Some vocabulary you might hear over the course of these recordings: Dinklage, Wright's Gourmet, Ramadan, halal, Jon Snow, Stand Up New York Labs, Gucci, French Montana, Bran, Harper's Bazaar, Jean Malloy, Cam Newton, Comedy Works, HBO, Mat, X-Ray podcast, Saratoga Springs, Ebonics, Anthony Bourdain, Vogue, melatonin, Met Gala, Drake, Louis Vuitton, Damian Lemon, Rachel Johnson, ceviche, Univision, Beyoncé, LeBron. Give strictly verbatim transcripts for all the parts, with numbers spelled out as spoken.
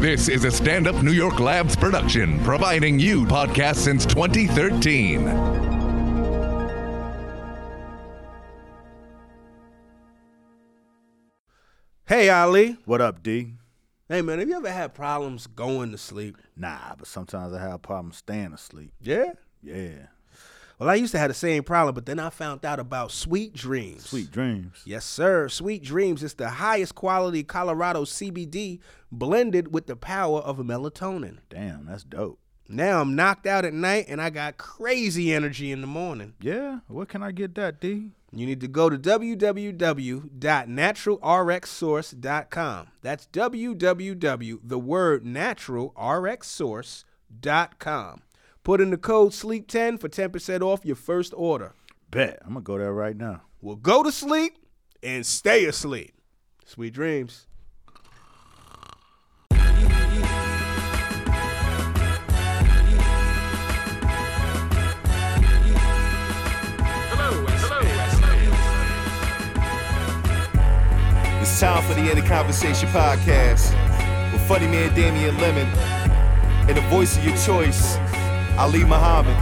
This is a Stand Up New York Labs production, providing you podcasts since twenty thirteen. Hey, Ali. What up, D? Hey, man, have you ever had problems going to sleep? Nah, but sometimes I have problems staying asleep. Yeah? Yeah. Well, I used to have the same problem, but then I found out about Sweet Dreams. Sweet Dreams. Yes, sir. Sweet Dreams is the highest quality Colorado C B D blended with the power of melatonin. Damn, that's dope. Now I'm knocked out at night, and I got crazy energy in the morning. Yeah? Where can I get that, D? You need to go to w w w dot natural r x source dot com. That's w w w dot the word natural r x source dot com. Put in the code sleep ten for ten percent off your first order. Bet. I'm going to go there right now. Well, go to sleep and stay asleep. Sweet dreams. It's time for the End of Conversation podcast with funny man Damian Lemon and the voice of your choice, Ali Muhammad.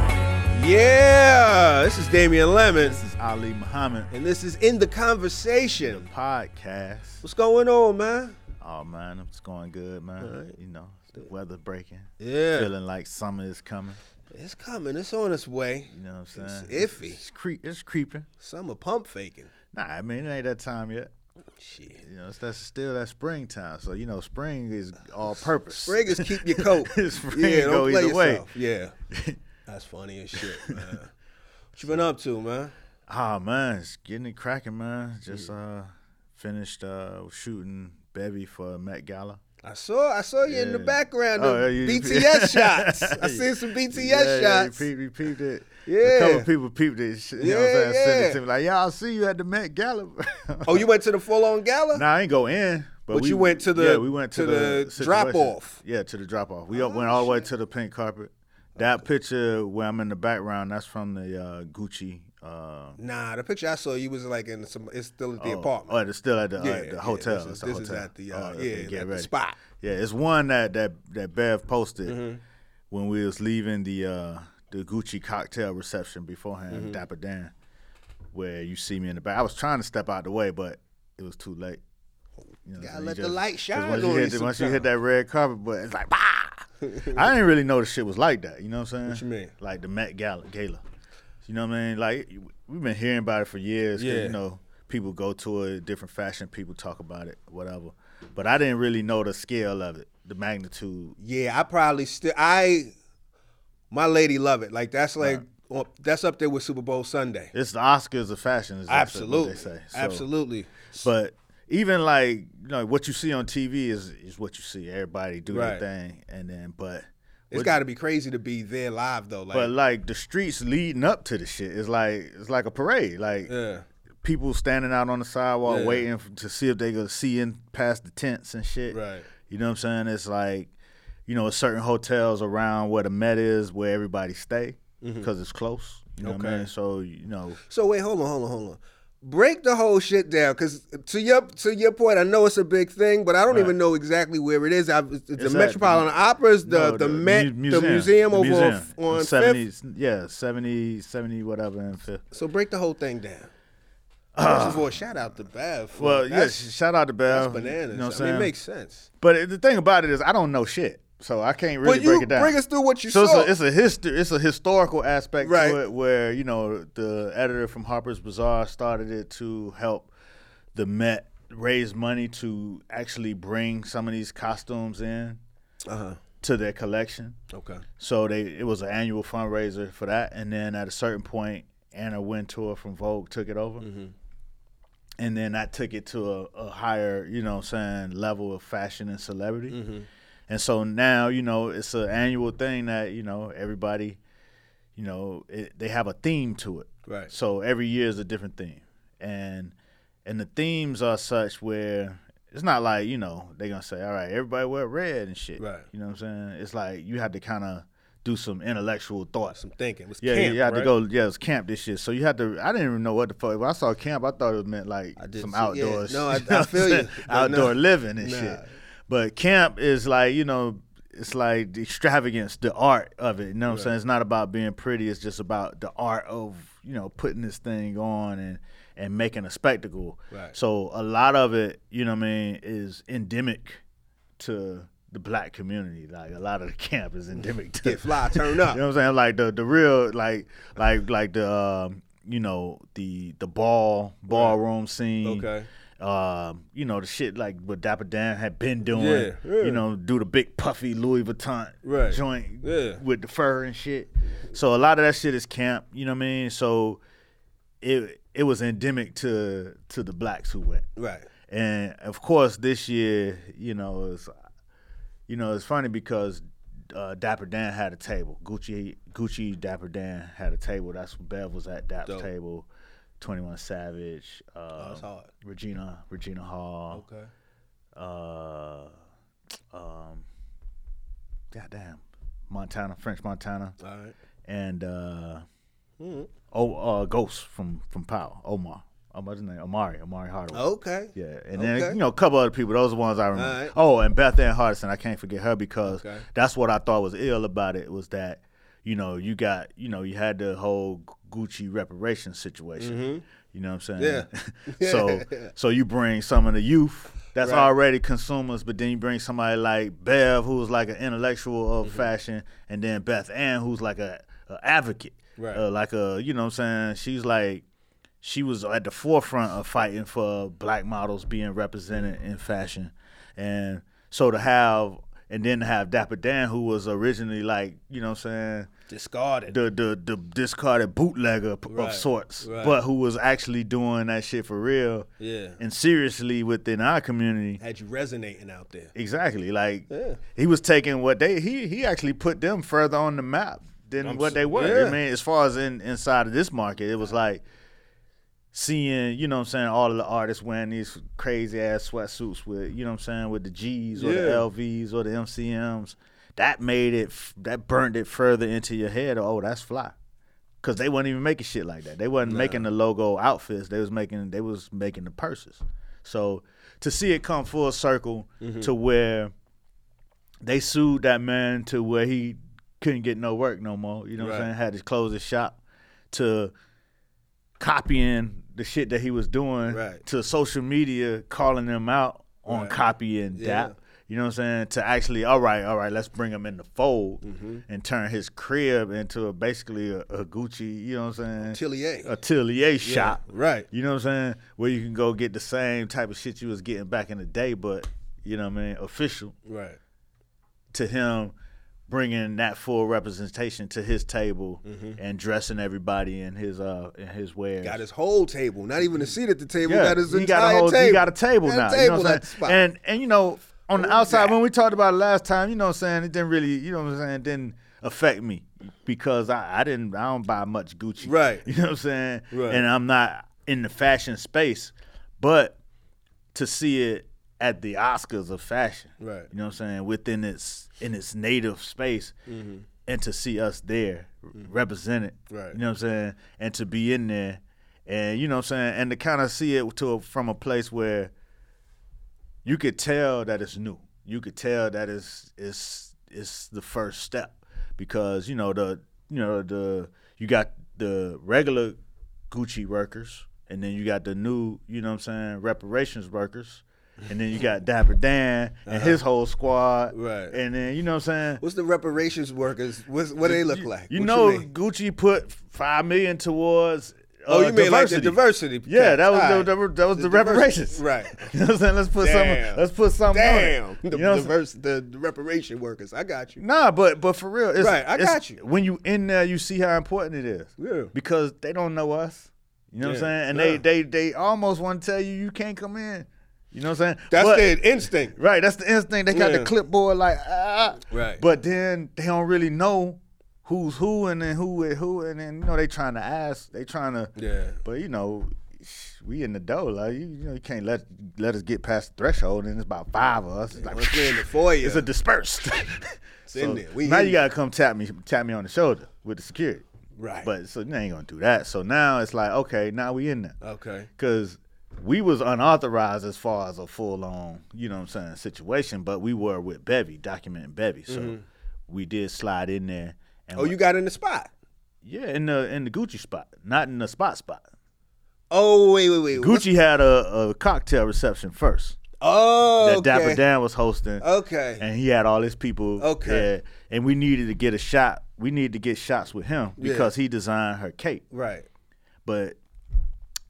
Yeah, this is Damian Lemon. This is Ali Muhammad. And this is End of Conversation. The podcast. What's going on, man? Oh, man, it's going good, man. Right. You know, the weather breaking. Yeah. Feeling like summer is coming. It's coming. It's on its way. You know what I'm saying? It's iffy. It's, cre- it's creeping. Summer pump faking. Nah, I mean, it ain't that time yet. Shit. You know, it's, that's still that springtime. So, you know, spring is all purpose. Spring is keep your coat. Spring yeah, don't go play either yourself. Way. Yeah. That's funny as shit, man. What you been up to, man? Ah, man, it's getting it cracking, man. Just yeah. uh, finished uh, shooting Bevy for Met Gala. I saw I saw you yeah. in the background of oh, yeah, B T S shots. I seen some B T S yeah, shots. Yeah, you peeped it. Yeah. A couple people peeped it. You yeah, know what I'm saying? Yeah. Send it to me like, yeah, I'll see you at the Met Gala. Oh, you went to the full-on gala? Nah, I ain't go in. But, but we, you went to the, yeah, we went to to the, the drop-off. Yeah, to the drop-off. We oh, went all the way to the pink carpet. That okay. picture where I'm in the background, that's from the uh, Gucci. Uh, nah, the picture I saw you was like in some. It's still at the oh, apartment. Oh, it's still at the, yeah, uh, the yeah, hotel. This, is, this hotel. is at the uh, oh, yeah, okay, like the spot. Yeah, it's one that that that Bev posted mm-hmm. when we was leaving the uh, the Gucci cocktail reception beforehand, mm-hmm. Dapper Dan, where you see me in the back. I was trying to step out the way, but it was too late. You know, gotta let just, the light shine. Once, you hit, the, once you hit that red carpet, but it's like bah! I didn't really know the shit was like that. You know what I'm saying? What you mean? Like the Met Gala. Gala. You know what I mean? Like, we've been hearing about it for years. Yeah. You know, people go to it, different fashion, people talk about it, whatever. But I didn't really know the scale of it, the magnitude. Yeah, I probably still, I, my lady love it. Like, that's like, right. that's up there with Super Bowl Sunday. It's the Oscars of fashion. Is Absolutely. What they say. So, Absolutely. But even like, you know, what you see on T V is, is what you see. Everybody do right. their thing. And then, but. It's got to be crazy to be there live though. Like, but like the streets leading up to the shit is like it's like a parade. Like yeah. people standing out on the sidewalk yeah. waiting for, to see if they could see in past the tents and shit. Right. You know what I'm saying? It's like, you know, certain hotels around where the Met is where everybody stay because mm-hmm. it's close. You know okay. what I mean? So you know. So wait, hold on, hold on, hold on. Break the whole shit down, because to your to your point, I know it's a big thing, but I don't right. even know exactly where it is. I, it's the it's Metropolitan Opera's, the no, the, the Met, museum. the museum the over museum. on seventies, yeah, seventy, seventy, whatever, and fifth. So break the whole thing down. Uh, First of all, shout out to Bev. Well, yes, yeah, shout out to Bev. That's bananas. You know what I'm saying? I mean, it makes sense. But it, the thing about it is, I don't know shit. So I can't really break it down. Bring us through what you so saw. So it's a, it's a history, it's a historical aspect right. to it, where you know the editor from Harper's Bazaar started it to help the Met raise money to actually bring some of these costumes in uh-huh. to their collection. Okay. So they it was an annual fundraiser for that, and then at a certain point, Anna Wintour from Vogue took it over, mm-hmm. and then I took it to a, a higher, you know, saying level of fashion and celebrity. Mm-hmm. And so now, you know, it's an annual thing that, you know, everybody, you know, it, they have a theme to it. Right. So every year is a different theme. And and the themes are such where it's not like, you know, they're going to say, all right, everybody wear red and shit. Right. You know what I'm saying? It's like you have to kind of do some intellectual thought. Some thinking. It was yeah, camp, you had right? to go, yeah, it was camp this shit. So you had to, I didn't even know what the fuck. When I saw camp, I thought it meant like some see, outdoors. Yeah. No, I, I feel you. Outdoor no. living and nah. shit. But camp is like, you know, it's like the extravagance, the art of it. You know what right. I'm saying? It's not about being pretty. It's just about the art of, you know, putting this thing on and, and making a spectacle. Right. So a lot of it, you know what I mean, is endemic to the black community. Like a lot of the camp is endemic to get fly, turn up. You know what I'm saying? Like the, the real, like, like, like the, um, you know, the, the ball, ballroom right. scene. Okay. Um, you know, the shit like what Dapper Dan had been doing, yeah, yeah. you know, do the big puffy Louis Vuitton right. joint yeah. with the fur and shit. So a lot of that shit is camp, you know what I mean? So it it was endemic to to the blacks who went. Right. And of course this year, you know, it's you know, it's funny because uh, Dapper Dan had a table. Gucci Gucci Dapper Dan had a table. That's when Bev was at Dap's Dope. table. twenty-one Savage, um, oh, Regina, Regina Hall. Okay. Uh, um, goddamn, Montana, French Montana. All right. And uh, mm-hmm. oh, uh, Ghost from from Powell, Omar. What's his name? Omari, Omari Hardwick. Okay. Yeah, and then okay. you know a couple other people. Those are the ones I remember. All right. Oh, and Beth Ann Hardison. I can't forget her because okay. that's what I thought was ill about it was that. You know, you got, you know, you had the whole Gucci reparations situation. Mm-hmm. You know what I'm saying? Yeah. so so you bring some of the youth that's right. already consumers, but then you bring somebody like Bev, who's like an intellectual of mm-hmm. fashion, and then Beth Ann, who's like a, a advocate. Right. Uh, like a, you know what I'm saying? She's like, she was at the forefront of fighting for black models being represented in fashion. And so to have... And then to have Dapper Dan, who was originally like, you know what I'm saying? Discarded. The the, the discarded bootlegger p- right, of sorts, right. but who was actually doing that shit for real. Yeah. And seriously within our community. Had you resonating out there. Exactly. Like, yeah. he was taking what they, he he actually put them further on the map than I'm what so, they were. Yeah. I mean, as far as in, inside of this market, it was right. like, seeing, you know what I'm saying, all of the artists wearing these crazy ass sweatsuits with, you know what I'm saying, with the G's or yeah. the L V's or the M C M's, that made it, that burned it further into your head. Oh, that's fly, because they weren't even making shit like that. They wasn't nah. making the logo outfits. They was making, they was making the purses. So to see it come full circle mm-hmm. to where they sued that man to where he couldn't get no work no more. You know right. what I'm saying? Had to close his shop to copying the shit that he was doing right. to social media, calling them out on right. copying yeah. Dap, you know what I'm saying, to actually, all right, all right, let's bring him in the fold mm-hmm. and turn his crib into a, basically a, a Gucci, you know what I'm saying? Atelier. Atelier yeah. shop. Right. You know what I'm saying? Where you can go get the same type of shit you was getting back in the day, but, you know what I mean, official. Right. To him bringing that full representation to his table mm-hmm. and dressing everybody in his uh in his wares. Got his whole table, not even a seat at the table. Yeah. Got his he entire got a whole, table. He got a table got now. A table you know what I'm and and you know on the outside yeah. when we talked about it last time, you know what I'm saying, it didn't really, you know what I'm saying, it didn't affect me because I, I didn't I don't buy much Gucci. Right. You know what I'm saying? Right. And I'm not in the fashion space, but to see it at the Oscars of fashion, right? You know what I'm saying, within its in its native space, mm-hmm. and to see us there mm-hmm. represented, right? You know what I'm saying, and to be in there, and you know what I'm saying, and to kind of see it to a, from a place where you could tell that it's new, you could tell that it's it's it's the first step because you know the you know the you got the regular Gucci workers, and then you got the new you know what I'm saying reparations workers. And then you got Dapper Dan and uh-huh. his whole squad. Right. And then, you know what I'm saying? What's the reparations workers? What's, what do they look like? You what know you Gucci put five million dollars towards uh, oh, you mean diversity. Like the diversity. Yeah, that was right. the, the, that was the, the reparations. Right. You know what I'm saying? Let's put Damn. something Let's put something Damn. on it. Damn. The, you know diverse, the, the reparation workers. I got you. Nah, but but for real. It's, right, I it's, got you. When you in there, you see how important it is. Yeah. Because they don't know us. You know yeah. what I'm saying? And nah. they, they, they almost want to tell you you can't come in. You know what I'm saying? That's but, their instinct. Right, that's the instinct. They got yeah. the clipboard like, ah. Right. But then they don't really know who's who and then who is who. And then, you know, they trying to ask. They trying to. Yeah. But, you know, we in the dough. Like, you, you know, you can't let let us get past the threshold. And it's about five of us. It's like, once we're in the foyer. It's a dispersed. It's so in there. We now you got to come tap me, tap me on the shoulder with the security. Right. But so you ain't going to do that. So now it's like, okay, now we in there. Okay. Because we was unauthorized as far as a full-on, you know what I'm saying, situation, but we were with Bevy, documenting Bevy. So mm-hmm. we did slide in there. And oh, we, you got in the spot? Yeah, in the in the Gucci spot, not in the spot spot. Oh, wait, wait, wait. Gucci what? had a, a cocktail reception first. Oh, that okay. Dapper Dan was hosting. Okay. And he had all his people okay. there, and we needed to get a shot. We needed to get shots with him because yeah. he designed her cake. Right. But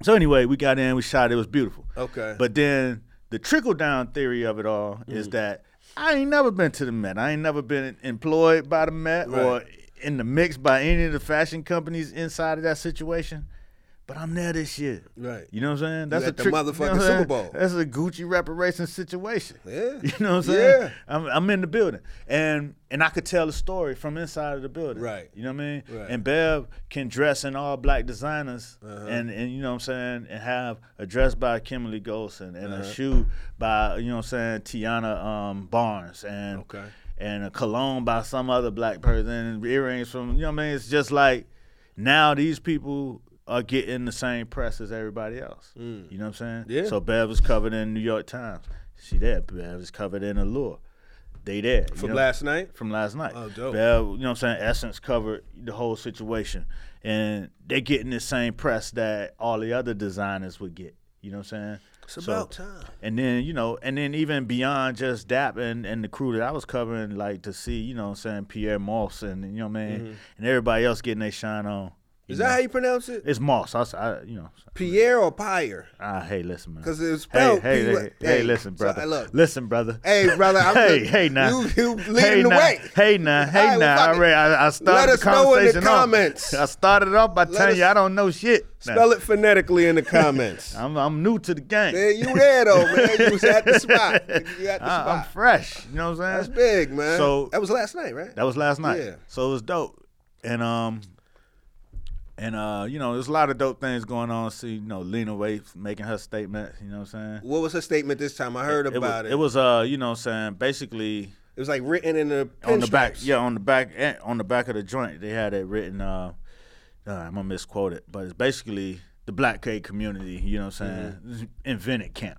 so anyway, we got in, we shot it, it was beautiful. Okay. But then the trickle-down theory of it all mm. is that I ain't never been to the Met. I ain't never been employed by the Met right. or in the mix by any of the fashion companies inside of that situation. But I'm there this year. Right. You know what I'm saying? That's a the trick, motherfucking you know Super Bowl. That's a Gucci reparations situation. Yeah. You know what I'm saying? Yeah. I'm, I'm in the building. And and I could tell the story from inside of the building. Right. You know what I mean? Right. And Bev can dress in all black designers uh-huh. and, and, you know what I'm saying, and have a dress by Kimberly Golson and uh-huh. a shoe by, you know what I'm saying, Tiana um, Barnes and, okay. and a cologne by some other black person and earrings from, you know what I mean? It's just like now these people are getting the same press as everybody else. Mm. You know what I'm saying? Yeah. So Bev was covered in New York Times. She there. Bev was covered in Allure. They there. From know? last night? From last night. Oh, dope. Bev, you know what I'm saying? Essence covered the whole situation. And they getting the same press that all the other designers would get. You know what I'm saying? It's so, about time. And then, you know, and then even beyond just Dap and, and the crew that I was covering, like to see, you know what I'm saying, Pierre Mosson, you know what I mean? Mm-hmm. And everybody else getting their shine on. You Is know. that how you pronounce it? It's Moss. I, I, you know. Pierre or Pyre? Ah, hey, listen, man. Because it's spelled. Hey, hey, hey, hey, hey, listen, brother. So, look. Listen, brother. Hey, brother. I'm hey, just, hey, now. You, you leading hey, the nah. way. Hey, now. Hey, right, now. All right, I, I started the conversation off. Let us know in the comments. Off. I started off by let telling us, you I don't know shit. Now. Spell it phonetically in the comments. I'm I'm new to the game. Man, you there, though, man. You was at the spot. You at the I, spot. I'm fresh. You know what I'm saying? That's big, man. So that was last night, right? That was last night. Yeah. So it was dope. And, um... And, uh, you know, there's a lot of dope things going on. See, you know, Lena Waithe making her statement, you know what I'm saying? What was her statement this time? I heard it, about it. Was, it was, uh, you know what I'm saying, basically. It was like written in the on the back. Yeah, on the back on the back of the joint, they had it written, uh, uh, I'm going to misquote it, but it's basically the black gay community, you know what I'm saying, mm-hmm. invented camp.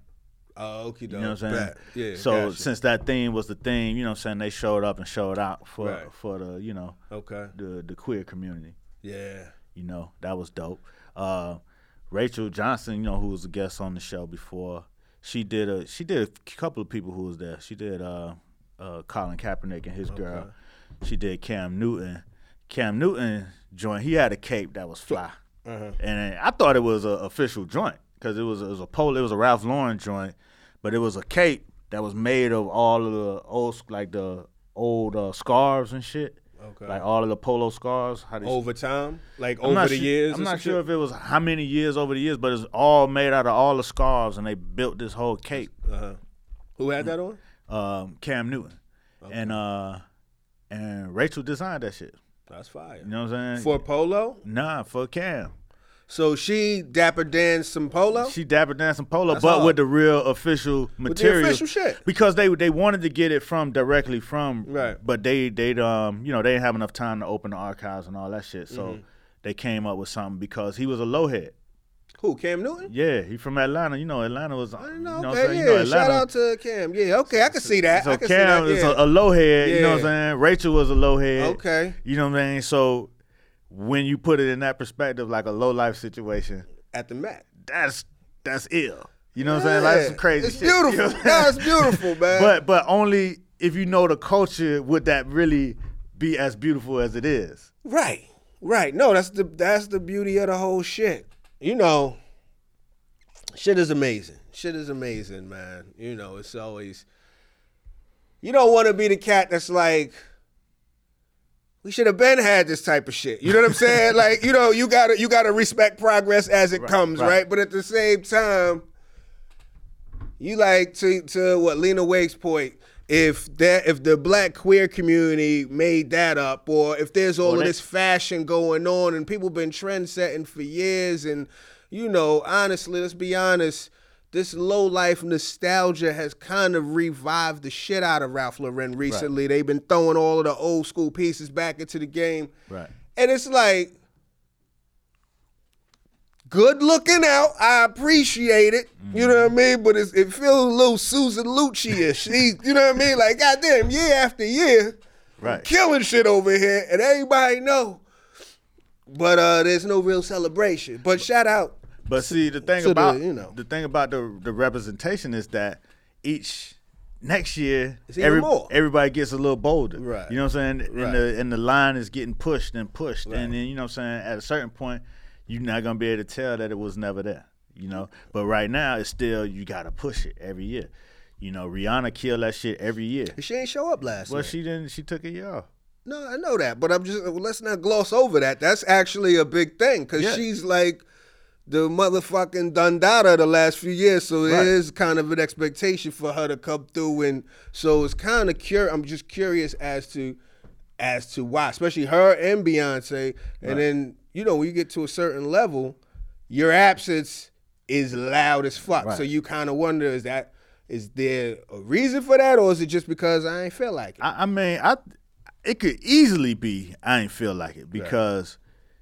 Oh, okie doke. You know what I'm saying? Yeah, so gotcha. Since that theme was the theme, you know what I'm saying, they showed up and showed out for, right. for the, you know, okay. the, the queer community. Yeah. You know, that was dope. Uh, Rachel Johnson, you know, who was a guest on the show before, she did a she did a couple of people who was there. She did uh, uh, Colin Kaepernick and his okay. girl. She did Cam Newton. Cam Newton joined. He had a cape that was fly, uh-huh. and I thought it was an official joint because it was it was a pole. It was a Ralph Lauren joint, but it was a cape that was made of all of the old like the old uh, scarves and shit. Okay. Like all of the polo scars. How over time? Like I'm over the su- years? I'm not sure if it was how many years over the years, but it's all made out of all the scars, and they built this whole cape. Uh-huh. Who had that on? Um, Cam Newton. Okay. And uh, and Rachel designed that shit. That's fire. You know what I'm saying? For polo? Nah, for Cam. So she Dapper Dan some polo? She Dapper Dan some polo, that's but hard. With the real official material. With the official shit. Because they they wanted to get it from directly from, right. but they they um you know they didn't have enough time to open the archives and all that shit. So mm-hmm. they came up with something because he was a lowhead. Who, Cam Newton? Yeah, he from Atlanta. You know, Atlanta was. I know. You know okay, yeah. You know, Atlanta. Shout out to Cam. Yeah, okay, I can see that. So I can Cam see that, yeah. is a, a lowhead. Yeah. You know what I'm saying? Rachel was a lowhead. Okay. You know what I mean? So. When you put it in that perspective, like a low life situation at the Met, that's that's ill. You know yeah. what I'm saying? Like some crazy. It's shit. Beautiful. You know no, it's beautiful, man. But but only if you know the culture would that really be as beautiful as it is. Right, right. No, that's the that's the beauty of the whole shit. You know, shit is amazing. Shit is amazing, man. You know, it's always. You don't want to be the cat that's like. We should have been had this type of shit. You know what I'm saying? Like, you know, you gotta you gotta respect progress as it right, comes, right. right? But at the same time, you like to to what Lena Waithe's point, if that if the black queer community made that up, or if there's all well, of this fashion going on and people been trend setting for years, and you know, honestly, let's be honest. This low-life nostalgia has kind of revived the shit out of Ralph Lauren recently. Right. They've been throwing all of the old-school pieces back into the game. Right. And it's like, Good looking out. I appreciate it. You know what I mean? But it's, it feels a little Susan Lucci-ish. She, you know what I mean? Like, goddamn, year after year, right. killing shit over here, and everybody know. But uh, there's no real celebration. But, but shout out. But see, the thing about the, you know, the thing about the the representation is that each next year, every, everybody gets a little bolder. Right. You know what I'm saying? Right. And the and the line is getting pushed and pushed, right. and then you know what I'm saying. At a certain point, you're not gonna be able to tell that it was never there. You know. But right now, it's still you gotta push it every year. You know, Rihanna killed that shit every year. She ain't show up last. Well, night. she didn't. She took a year off. No, I know that, but I'm just let's not gloss over that. That's actually a big thing because yeah. she's like the motherfucking Dundada the last few years, so right. it is kind of an expectation for her to come through, and so it's kind of curious. I'm just curious as to as to why, especially her and Beyonce, and right. then you know when you get to a certain level, your absence is loud as fuck. Right. So you kind of wonder is that is there a reason for that, or is it just because I ain't feel like it? I, I mean, I. It could easily be I ain't feel like it because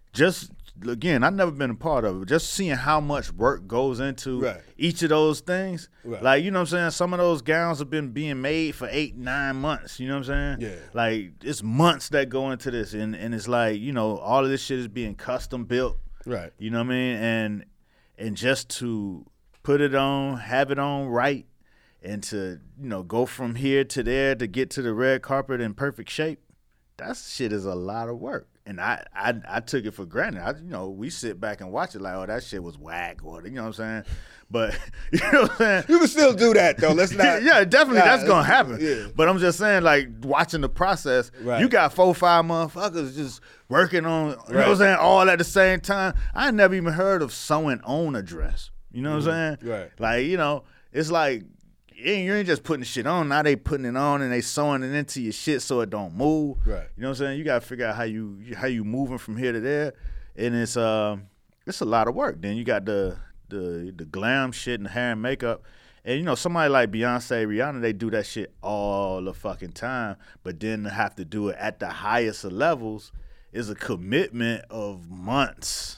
right. just, again, I've never been a part of it. Just seeing how much work goes into right. each of those things. Right. Like, you know what I'm saying? Some of those gowns have been being made for eight, nine months. You know what I'm saying? Yeah. Like, it's months that go into this. And, and it's like, you know, all of this shit is being custom built. Right. You know what I mean? And, and just to put it on, have it on right, and to, you know, go from here to there to get to the red carpet in perfect shape. That shit is a lot of work, and I, I I took it for granted. I, you know, we sit back and watch it like, oh, that shit was whack, or you know what I'm saying? But you know what I'm saying? You can still do that though. Let's not. yeah, definitely, nah, that's gonna happen. Yeah. But I'm just saying, like watching the process, right. you got four, five motherfuckers just working on, you right. know what I'm saying, all at the same time. I never even heard of sewing on a dress. You know what I'm mm-hmm. saying? Right. Like you know, it's like. You ain't just putting shit on. Now they putting it on and they sewing it into your shit so it don't move. Right. You know what I'm saying? You gotta figure out how you how you moving from here to there, and it's uh it's a lot of work. Then you got the the the glam shit and hair and makeup, and you know somebody like Beyonce, Rihanna, they do that shit all the fucking time. But then to have to do it at the highest of levels is a commitment of months,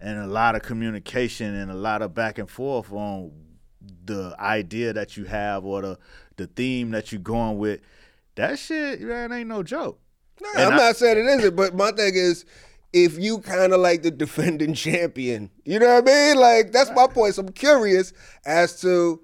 and a lot of communication and a lot of back and forth on. The idea that you have or the the theme that you're going with, that shit, man, ain't no joke. No, and I'm I, not saying it isn't, but my thing is, if you kind of like the defending champion, you know what I mean? Like, that's my point. So I'm curious as to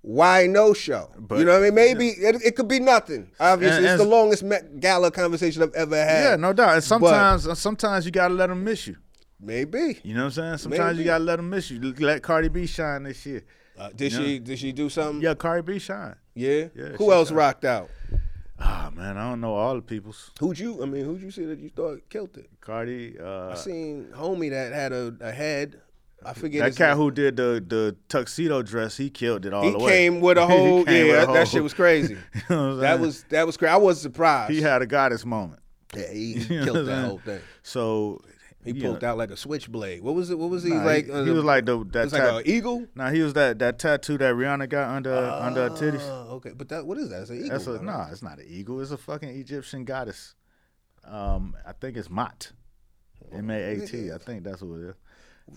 why no show. But, you know what I mean? Maybe yeah. it, it could be nothing. Obviously, and, and it's the longest Met Gala conversation I've ever had. Yeah, no doubt. And sometimes, but, sometimes you got to let them miss you. Maybe. You know what I'm saying? Sometimes maybe. You got to let them miss you. Let Cardi B shine this year. Uh, did you she know? Did she do something? Yeah, Cardi B shine. Yeah? yeah Who else shine. rocked out? Ah, oh, man, I don't know all the peoples. Who'd you, I mean, who'd you see that you thought killed it? Cardi. Uh, I seen homie that had a, a head. I forget That his cat name. Who did the the tuxedo dress, he killed it all he the way. He came with a whole, yeah, with that, whole. that shit was crazy. you know that was that was crazy. I was surprised. He had a goddess moment. Yeah, he, he killed that saying? whole thing. So... He pulled yeah. out like a switchblade. What was it? What was he nah, like? He, uh, he was like the that was like tat- an eagle. Nah, he was that, that tattoo that Rihanna got under uh, under her titties. Okay, but that what is that? It's an eagle. That's a, no, know. It's not an eagle. It's a fucking Egyptian goddess. Um, I think it's Mat, M A A T. I think that's what it is.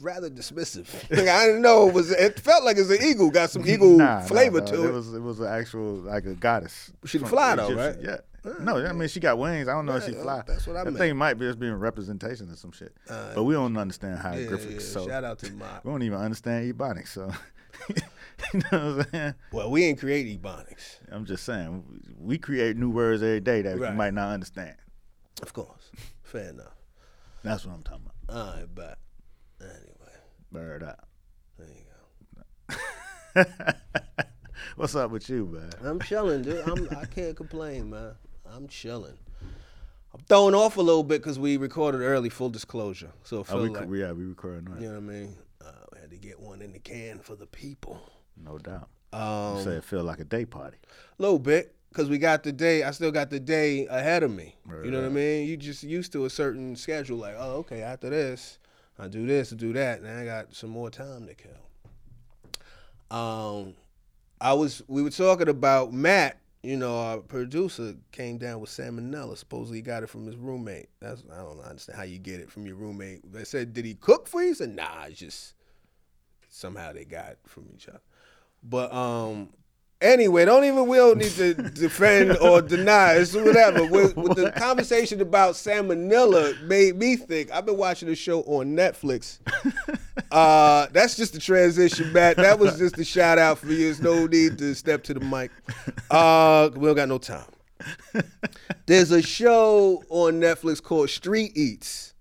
Rather dismissive. like, I didn't know it was. It felt like it's an eagle. Got some eagle nah, flavor nah, no. to it. It was it was an actual like a goddess. She can fly though, Egyptian. right? Yeah. No, I mean, she got wings. I don't know right. if she fly. That's what I that meant. That thing might be just being representation or some shit. Uh, but we don't understand hieroglyphics. Yeah, yeah. So shout out to Mop. We don't even understand Ebonics. So you know what I'm saying? Well, we ain't create Ebonics. I'm just saying. We create new words every day that right. you might not understand. Of course. Fair enough. That's what I'm talking about. All right, but anyway. Bird up. There you go. What's up with you, man? I'm chilling, dude. I'm, I can't complain, man. I'm chilling. I'm thrown off a little bit because we recorded early, full disclosure. So it felt oh, we, like, yeah, we recorded early. You know what I mean? Uh, we had to get one in the can for the people. No doubt. Um, you say it feel like a day party. A little bit because we got the day. I still got the day ahead of me. Right. You know what I mean? You just used to a certain schedule. Like, oh, okay, after this, I do this, I do that, and I got some more time to kill. Um, I was. We were talking about Matt. you know, our producer came down with salmonella. Supposedly he got it from his roommate. That's I don't understand how you get it from your roommate. They said, did he cook for you? He said, nah, it's just somehow they got it from each other. But um, anyway, don't even, we don't need to defend or deny. It's whatever. With, with the conversation about salmonella made me think, I've been watching a show on Netflix. Uh, that's just the transition, Matt. That was just a shout out for you. There's no need to step to the mic. Uh, we don't got no time. There's a show on Netflix called Street Eats.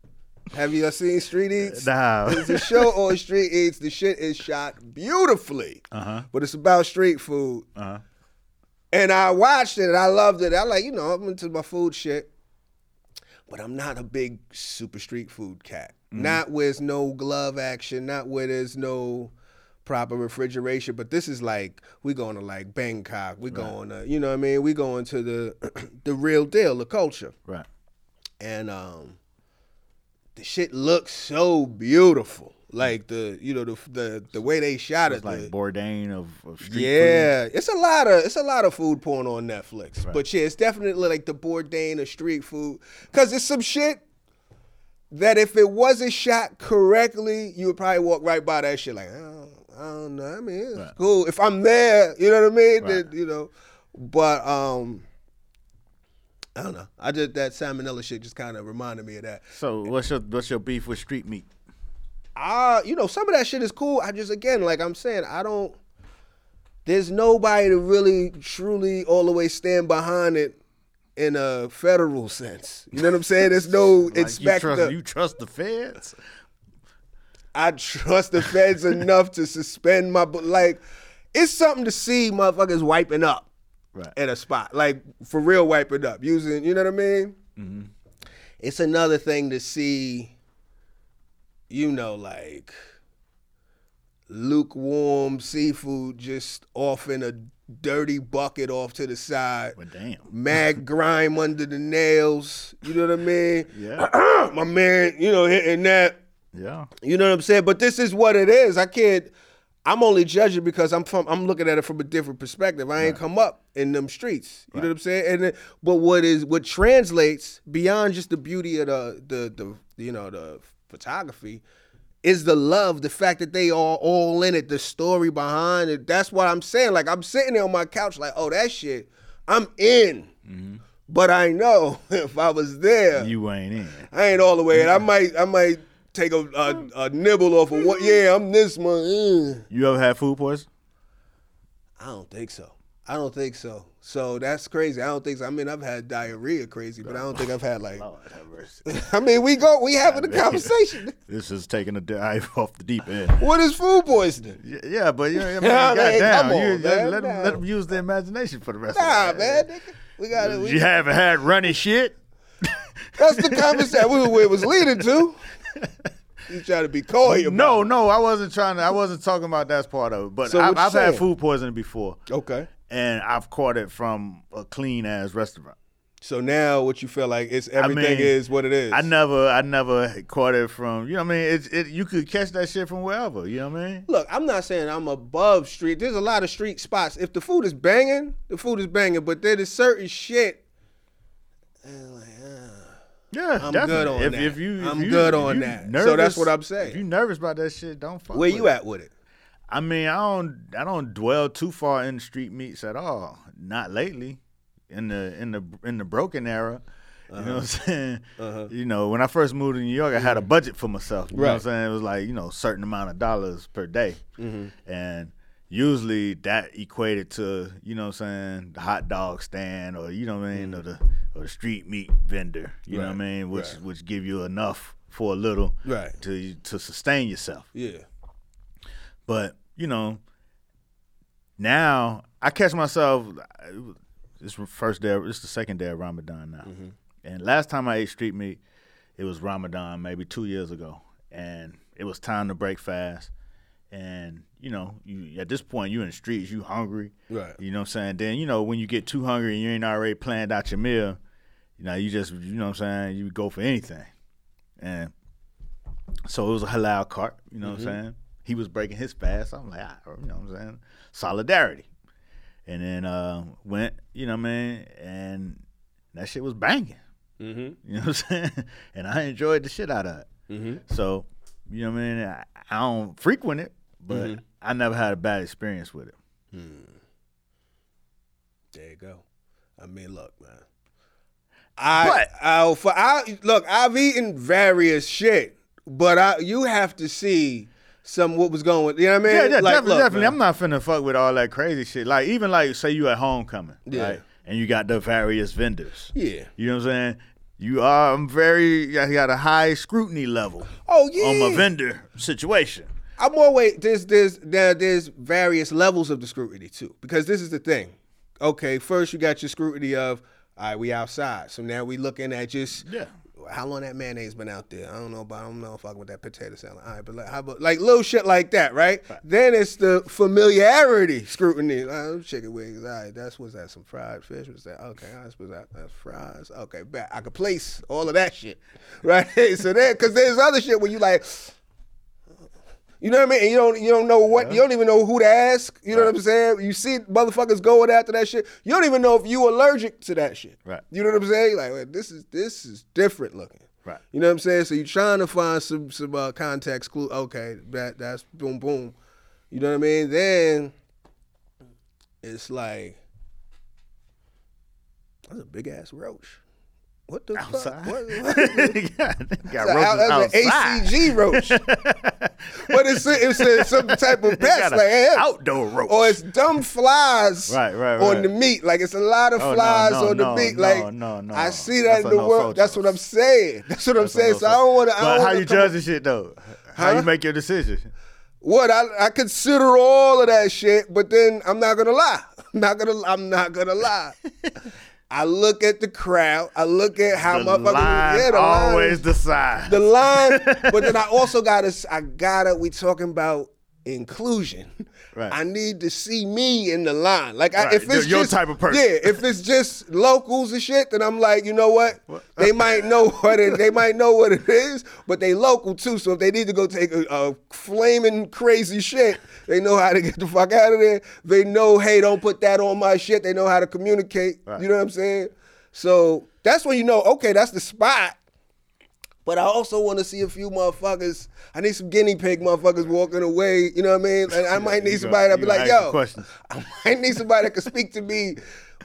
Have you seen Street Eats? Nah. There's a show on Street Eats. The shit is shot beautifully, uh-huh. but it's about street food. Uh-huh. And I watched it and I loved it. I like, you know, I'm into my food shit, but I'm not a big super street food cat. Mm. Not where there's no glove action, not where there's no proper refrigeration, but this is like, we going to like Bangkok, we right. going to, you know what I mean? We going to the the real deal, the culture. Right. And um, the shit looks so beautiful. Like the, you know, the the, the way they shot it. It's like the, Bourdain of, of street yeah, food. Yeah, it's a lot of it's a lot of food porn on Netflix. Right. But yeah, it's definitely like the Bourdain of street food. Cause it's some shit that if it wasn't shot correctly, you would probably walk right by that shit like, oh, I don't know. I mean, it's right. cool. If I'm there, you know what I mean? Right. Then, you know, but um, I don't know. I just, that salmonella shit just kind of reminded me of that. So what's your what's your beef with street meat? Uh, you know, some of that shit is cool. I just, again, like I'm saying, I don't, there's nobody to really truly all the way stand behind it in a federal sense. You know what I'm saying? There's no like inspector. You trust, you trust the feds? I trust the feds enough to suspend my, like, it's something to see motherfuckers wiping up right. at a spot. Like, for real wiping up, using, you know what I mean? Mm-hmm. It's another thing to see, you know, like, lukewarm seafood just off in a dirty bucket off to the side. Well, damn. Mad grime under the nails. You know what I mean? Yeah. My man, you know, hitting that. Yeah. You know what I'm saying? But this is what it is. I can't, I'm only judging because I'm from, I'm looking at it from a different perspective. I ain't right. come up in them streets. You right. know what I'm saying? And then, but what is, what translates beyond just the beauty of the, the, the, you know, the photography is the love, the fact that they are all in it, the story behind it. That's what I'm saying. Like, I'm sitting there on my couch like, oh, that shit, I'm in. Mm-hmm. But I know if I was there. You ain't in. I ain't all the way in. I might, I might take a, a, a nibble off of what, yeah, I'm this one. You ever had food poison? I don't think so. I don't think so. So that's crazy. I don't think so. I mean, I've had diarrhea crazy, but I don't think I've had like. Lord have mercy. I mean, we go, we having I mean, a conversation. This is taking a dive off the deep end. What is food poisoning? Yeah, but you know, I mean, nah, man, down. On, you, man, let, nah. let them use their imagination for the rest nah, of the day. Nah, man. We gotta, we, you haven't had runny shit? That's the conversation we was leading to. You try to be coy. No, it. no, I wasn't trying to, I wasn't talking about that part of it, but so I, I've saying? had food poisoning before. Okay. And I've caught it from a clean ass restaurant. So now, what you feel like it's everything I mean, is what it is. I never, I never caught it from. You know what I mean? It's, it you could catch that shit from wherever. You know what I mean? Look, I'm not saying I'm above street. There's a lot of street spots. If the food is banging, the food is banging. But there is certain shit. And like, uh, yeah, I'm definitely. good on if, that. If you, if I'm you, good if on that. Nervous, so that's what I'm saying. If you nervous about that shit, don't fuck. Where with you it. at with it? I mean, I don't I don't dwell too far in street meats at all. Not lately, in the in the in the broken era. You uh-huh. know what I'm saying? Uh-huh. You know, when I first moved to New York, I had a budget for myself. You right. know what I'm saying? It was like, you know, a certain amount of dollars per day, mm-hmm. and usually that equated to, you know what I'm saying, the hot dog stand or, you know what I mean, mm-hmm. or the or the street meat vendor. You right. know what I mean? Which right. which give you enough for a little right. to to sustain yourself. Yeah. But, you know, now I catch myself, it's the first day, it's the second day of Ramadan now. Mm-hmm. And last time I ate street meat, it was Ramadan maybe two years ago. And it was time to break fast. And, you know, you, at this point, you in the streets, you hungry. Right. You know what I'm saying? Then, you know, when you get too hungry and you ain't already planned out your meal, you know, you just, you know what I'm saying, you go for anything. And so it was a halal cart, you know mm-hmm. what I'm saying? He was breaking his fast. I'm like, ah, you know what I'm saying? Solidarity. And then uh, went, you know what I mean? And that shit was banging. Mm-hmm. You know what I'm saying? And I enjoyed the shit out of it. Mm-hmm. So, you know what I mean? I, I don't frequent it, but mm-hmm. I never had a bad experience with it. Hmm. There you go. I mean, look, man. I, I, for, I look, I've eaten various shit, but I you have to see some what was going with, you know what I mean? Yeah, yeah, like, definitely. Look, definitely. I'm not finna fuck with all that crazy shit. Like, even like, say you at homecoming, yeah. right? And you got the various vendors. Yeah. You know what I'm saying? You are, I'm very, I got a high scrutiny level oh, yeah. on my vendor situation. I'm always, there's, there's, there, there's various levels of the scrutiny too, because this is the thing. Okay, first you got your scrutiny of, all right, we outside. So now we looking at just yeah. how long that mayonnaise been out there. I don't know, but I don't know if I with that potato salad. All right, but like, how about, like little shit like that, right? right? Then it's the familiarity scrutiny. Oh, chicken wings. All right, that's what's that? Some fried fish? What's that? Okay, I suppose that, that's fries. Okay, back. I could place all of that shit, right? So then, because there's other shit where you like, you know what I mean? And you don't, you don't know what, yeah. you don't even know who to ask. You know right. what I'm saying? You see motherfuckers going after that shit. You don't even know if you allergic to that shit. Right. You know what I'm saying? Like, well, this is this is different looking. Right. You know what I'm saying? So you're trying to find some some uh, context clue. Okay, that that's boom boom. You know what I mean? Then it's like that's a big ass roach. What the outside? Fuck? What, what? Got, got so roaches out, that's outside. An A C G roach. But it's a, it's a, some type of pest, like hey, outdoor roach, or it's dumb flies right, right, right. on the meat. Like it's a lot of oh, flies no, no, on the no, meat. No, like no, no, no. I see that that's in the no world. Soldiers. That's what I'm saying. That's what I'm that's saying. So I don't want to. But how you judge this shit though? How huh? you make your decision? What I, I consider all of that shit, but then I'm not gonna lie. I'm not gonna. I'm not gonna lie. I look at the crowd. I look at how the motherfuckers. Line yeah, the always decides. The line, but then I also gotta. I gotta. We talking about inclusion. Right. I need to see me in the line. Like right. I, if it's your just, type of person. Yeah. If it's just locals and shit, then I'm like, you know what? what? They might know what it. They might know what it is, but they local too. So if they need to go take a, a flaming crazy shit, they know how to get the fuck out of there. They know, hey, don't put that on my shit. They know how to communicate. Right. You know what I'm saying? So that's when you know, okay, that's the spot. But I also want to see a few motherfuckers. I need some guinea pig motherfuckers walking away. You know what I mean? Like, I might need somebody that'll be like, yo, I might need somebody that can speak to me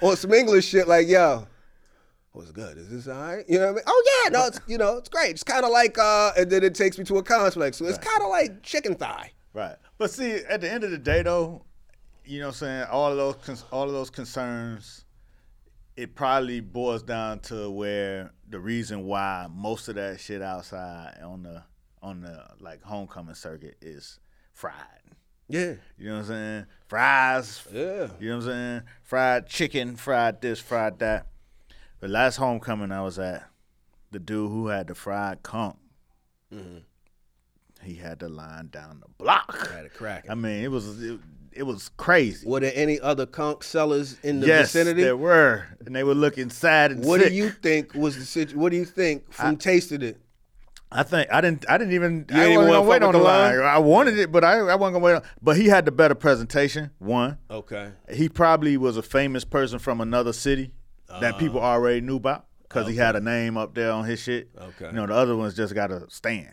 on some English shit like, yo, what's good? Is this all right? You know what I mean? Oh, yeah. No, it's, you know, it's great. It's kind of like, uh, and then it takes me to a conflict. So it's right. kind of like chicken thigh. Right. But see, at the end of the day, though, you know what I'm saying? All of those, all of those concerns, it probably boils down to where the reason why most of that shit outside on the on the like homecoming circuit is fried. Yeah. You know what I'm saying? Fries. Yeah. You know what I'm saying? Fried chicken, fried this, fried that. The last homecoming I was at, the dude who had the fried conch, mm-hmm. he had the line down the block. He had a crack. I mean, it was. It, It was crazy. Were there any other conch sellers in the yes, vicinity? Yes, there were, and they were looking sad and what sick. What do you think was the situation? What do you think from I, tasting it? I think I didn't. I didn't even. You I didn't want to wait on the line. line. I wanted it, but I, I wasn't gonna wait on. But he had the better presentation. One. Okay. He probably was a famous person from another city uh, that people already knew about because okay. he had a name up there on his shit. Okay. You know the other ones just got a stand.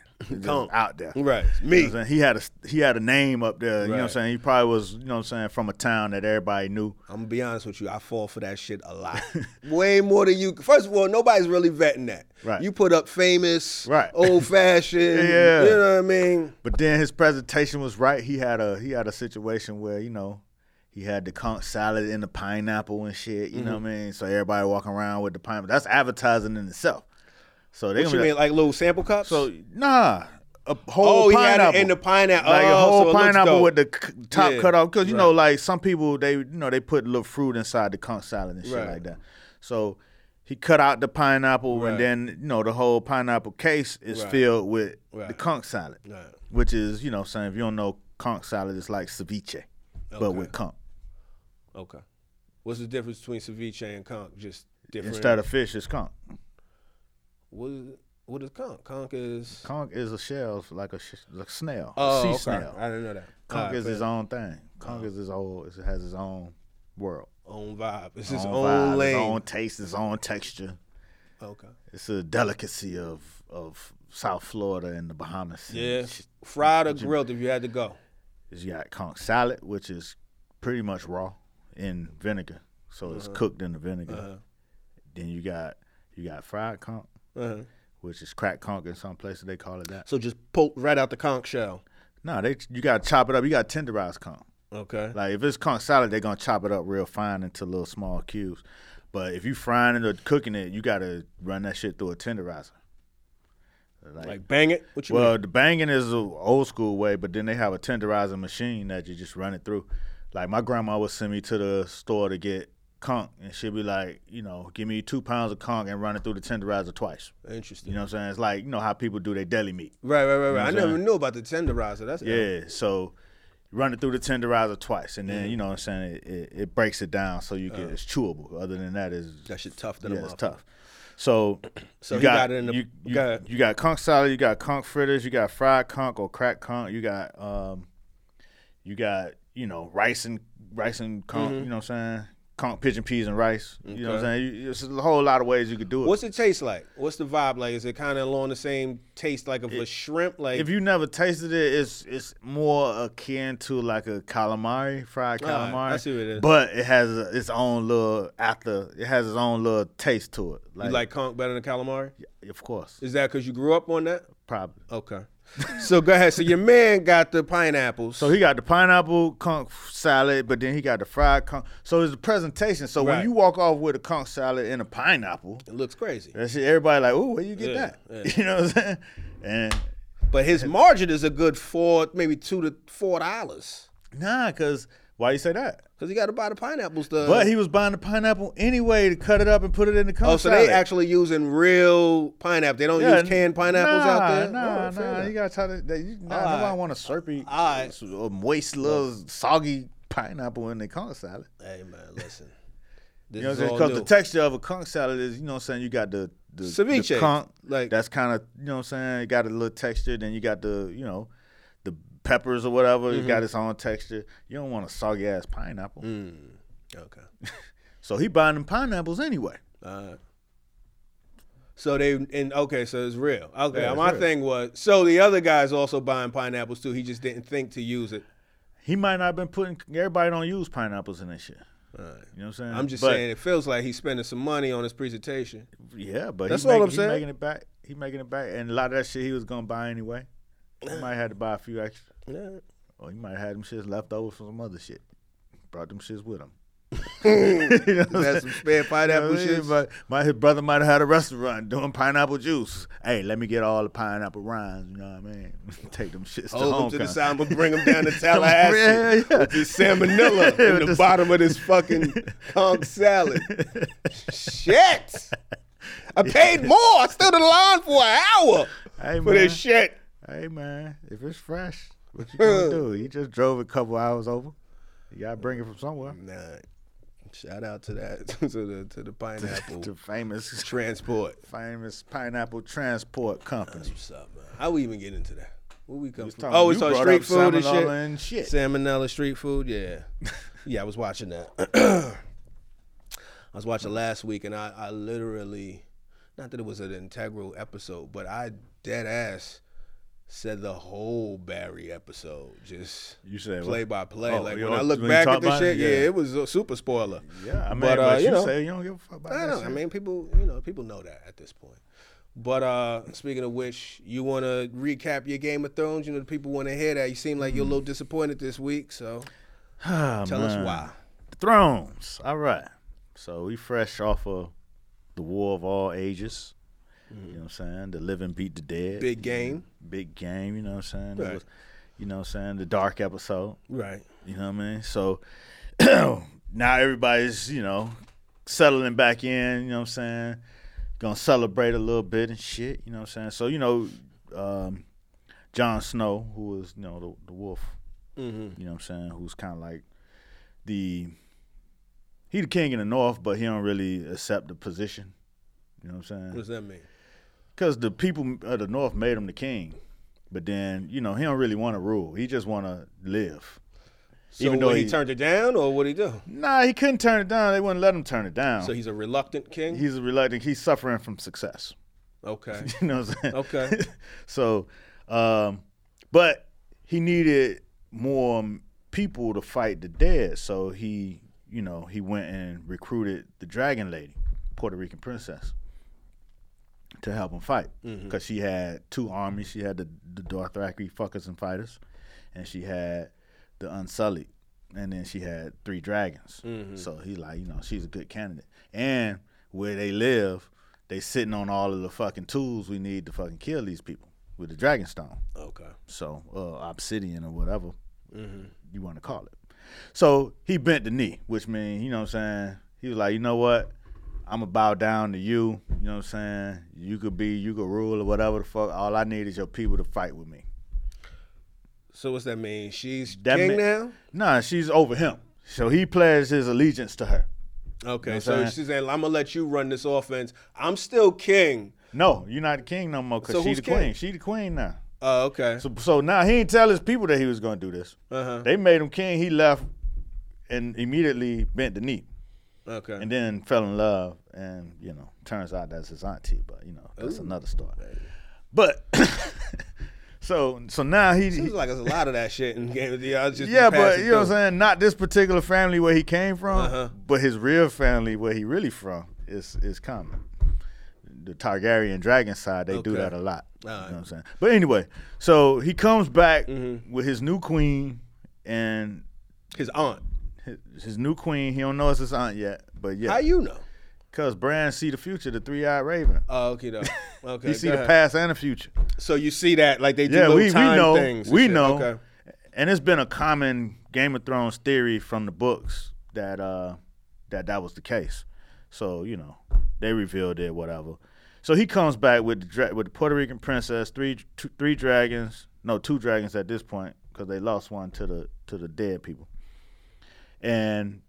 Out there. Right. Me. You know he had a he had a name up there. Right. You know what I'm saying? He probably was, you know what I'm saying, from a town that everybody knew. I'm gonna be honest with you, I fall for that shit a lot. Way more than you. First of all, nobody's really vetting that. Right. You put up famous, right. old fashioned, yeah. you know what I mean? But then his presentation was right. He had a he had a situation where, you know, he had the conch salad and the pineapple and shit, you mm-hmm. know what I mean? So everybody walking around with the pineapple. That's advertising in itself. So they what you mean, like, like little sample cups? So nah, a whole oh, pineapple. And the pineapple. Like oh, a whole so pineapple with the c- top yeah. cut off. Because, you right. know, like some people, they you know, they put little fruit inside the conch salad and shit right. like that. So he cut out the pineapple right. and then, you know, the whole pineapple case is right. filled with right. the conch salad, right. which is, you know what I'm saying, if you don't know conch salad, it's like ceviche, okay. but with conch. Okay. What's the difference between ceviche and conch? Just different? Instead of fish, it's conch. What is, what is conch? Conch is conch is a shell like a, sh- like a snail, oh, sea okay. snail. I didn't know that. Conch right, is his own thing. Conch oh. is his own. It has his own world. Own vibe. It's his own, own vibe, lane. His own taste, his own texture. Okay. It's a delicacy of of South Florida and the Bahamas. Yeah. Fried or grilled if you had to go. You got conch salad, which is pretty much raw in vinegar. So uh-huh. it's cooked in the vinegar. Uh-huh. Then you got you got fried conch, uh-huh. which is cracked conch in some places. They call it that. So just poke right out the conch shell. No, they you got to chop it up. You got to tenderize conch. Okay. Like if it's conch salad, they're going to chop it up real fine into little small cubes. But if you frying it or cooking it, you got to run that shit through a tenderizer. Like, like bang it? What you well, mean? The banging is an old school way, but then they have a tenderizer machine that you just run it through. Like my grandma would send me to the store to get conch, and she'd be like, you know, give me two pounds of conch and run it through the tenderizer twice. Interesting. You know what I'm saying? It's like, you know how people do their deli meat. Right, right, right, right. You know I never saying? knew about the tenderizer. That's Yeah, cool. So run it through the tenderizer twice, and then, mm-hmm. you know what I'm saying, it, it, it breaks it down so you get, uh, it's chewable. Other than that, it's... That shit tough than yeah, a motherfucker. It's tough. So, so you got, got it in the, you, you, got it. you got conch salad, you got conch fritters, you got fried conch or cracked conch, you got um, you got you know rice and rice and conch, mm-hmm. you know what I'm saying? Conch, pigeon peas and rice, okay. you know what I'm saying? There's a whole lot of ways you could do it. What's it taste like? What's the vibe like? Is it kind of along the same taste like of it, a shrimp? Like if you never tasted it, it's it's more akin to like a calamari, fried calamari. Right, I see what it is. But it has a, its own little after. It has its own little taste to it. Like, you like conch better than calamari? Yeah, of course. Is that because you grew up on that? Probably. Okay. So go ahead. So your man got the pineapples. So he got the pineapple conch salad, but then he got the fried conch. So it's a presentation. So right. when you walk off with a conch salad and a pineapple, it looks crazy. That's it. Everybody like, ooh, where you get yeah, that? Yeah. You know what I'm saying? And but his margin is a good four, maybe two to four dollars. Nah, cause why you say that? Cause he got to buy the pineapples stuff. But he was buying the pineapple anyway to cut it up and put it in the conch Oh, so salad. They actually using real pineapple. They don't yeah, use canned pineapples nah, out there. Nah, oh, nah, nah. You gotta try to. They, you, nah, right. Nobody want a syrupy, right. a moist little right. soggy pineapple in the conch salad. Hey man, listen. This you know what I'm saying? Because the texture of a conch salad is, you know what I'm saying, you got the the, ceviche. The conch, like that's kind of, you know what I'm saying, you got a little texture. Then you got the, you know, the peppers or whatever, mm-hmm. it got its own texture. You don't want a soggy ass pineapple. Mm. Okay. So he buying them pineapples anyway. Uh, so they and okay, so it's real. Okay, yeah, it's my real. thing was so the other guy's also buying pineapples too. He just didn't think to use it. He might not have been putting. Everybody don't use pineapples in that shit. Right. You know what I'm saying? I'm just but, saying it feels like he's spending some money on his presentation. Yeah, but that's he's all making, I'm saying. He making it back. He making it back, and a lot of that shit he was gonna buy anyway. He might have to buy a few extra. Yeah. Or he might have had them shits left over from some other shit. Brought them shits with him. You know what had some spare pineapple you know shit. But my, his brother might have had a restaurant doing pineapple juice. Hey, let me get all the pineapple rinds, you know what I mean? Take them shits Hold to home. Hold them to the side, but bring them down to Tallahassee yeah, yeah. with this salmonella in the this... bottom of this fucking conch salad. Shit! I paid more. I stood in line for an hour hey, for man. this shit. Hey, man, if it's fresh, what you gonna do? You just drove a couple hours over. You got to bring it from somewhere. Nah. Shout out to that, to the to the pineapple. To famous transport. Famous pineapple transport company. That's what's up, man. How we even get into that? Where we come from? Oh, it's on street food and shit. and shit. Salmonella street food, yeah. Yeah, I was watching that. I was watching last week, and I, I literally, not that it was an integral episode, but I dead ass said the whole Barry episode, just you said play what? by play. Oh, like yo, when I look when back at this shit, it? yeah. yeah, it was a super spoiler. Yeah, I mean, but, uh, but you, you know, say you don't give a fuck about I that. Know, shit. I mean, people, you know, people know that at this point. But uh, speaking of which, you want to recap your Game of Thrones? You know, the people want to hear that. You seem like mm. you're a little disappointed this week, so oh, tell man. us why. The Thrones. All right. So we fresh off of the War of All Ages. You know what I'm saying? The living beat the dead. Big game. Big game, you know what I'm saying? Right. Was, you know what I'm saying? The dark episode. Right. You know what I mean? So now everybody's, you know, settling back in, you know what I'm saying? Gonna celebrate a little bit and shit, you know what I'm saying? So, you know, um, Jon Snow, who was, you know, the, the wolf, mm-hmm. you know what I'm saying? Who's kind of like the, he the king in the north, but he don't really accept the position. You know what I'm saying? What does that mean? Because the people of the North made him the king, but then, you know, he don't really want to rule. He just want to live. So even though he, he turned it down, or what did he do? Nah, he couldn't turn it down. They wouldn't let him turn it down. So he's a reluctant king? He's a reluctant. He's suffering from success. Okay. You know what I'm saying? Okay. So, um, but he needed more people to fight the dead. So he, you know, he went and recruited the Dragon Lady, Puerto Rican princess, to help him fight. Because mm-hmm. she had two armies. She had the, the Dothraki fuckers and fighters, and she had the Unsullied, and then she had three dragons. Mm-hmm. So he's like, you know, she's a good candidate. And where they live, they sitting on all of the fucking tools we need to fucking kill these people with the dragon stone. Okay. So uh, obsidian or whatever mm-hmm. you want to call it. So he bent the knee, which means, you know what I'm saying, he was like, you know what, I'm going to bow down to you, you know what I'm saying, you could be, you could rule or whatever the fuck, all I need is your people to fight with me. So what's that mean? She's that king mean, now? Nah, she's over him. So he pledges his allegiance to her. Okay, you know so she's saying, I'm going to let you run this offense. I'm still king. No, you're not the king no more because so she's the king? queen. She the queen now. Oh, uh, okay. So so now he didn't tell his people that he was going to do this. Uh-huh. They made him king. He left and immediately bent the knee. Okay. And then fell in love and, you know, turns out that's his auntie. But, you know, that's Ooh, another story. Baby. But... So so now he seems like there's a lot of that shit in Game of the Year. Yeah, but you know what I'm saying? Not this particular family where he came from, uh-huh. but his real family where he really from is is common. The Targaryen dragon side, they okay. do that a lot. All right. You know what I'm saying? But anyway, so he comes back mm-hmm. with his new queen and his aunt. His, his new queen. He don't know it's his aunt yet, but yeah. How you know? Because Bran see the future, the three-eyed raven. Oh, okay, though. Okay, he see ahead. The past and the future. So you see that, like they do yeah, little we, time we know, things. We shit. know. Okay. And it's been a common Game of Thrones theory from the books that uh, that that was the case. So, you know, they revealed it, whatever. So he comes back with the, dra- with the Puerto Rican princess, three, two, three dragons, no, two dragons at this point, because they lost one to the to the dead people. And...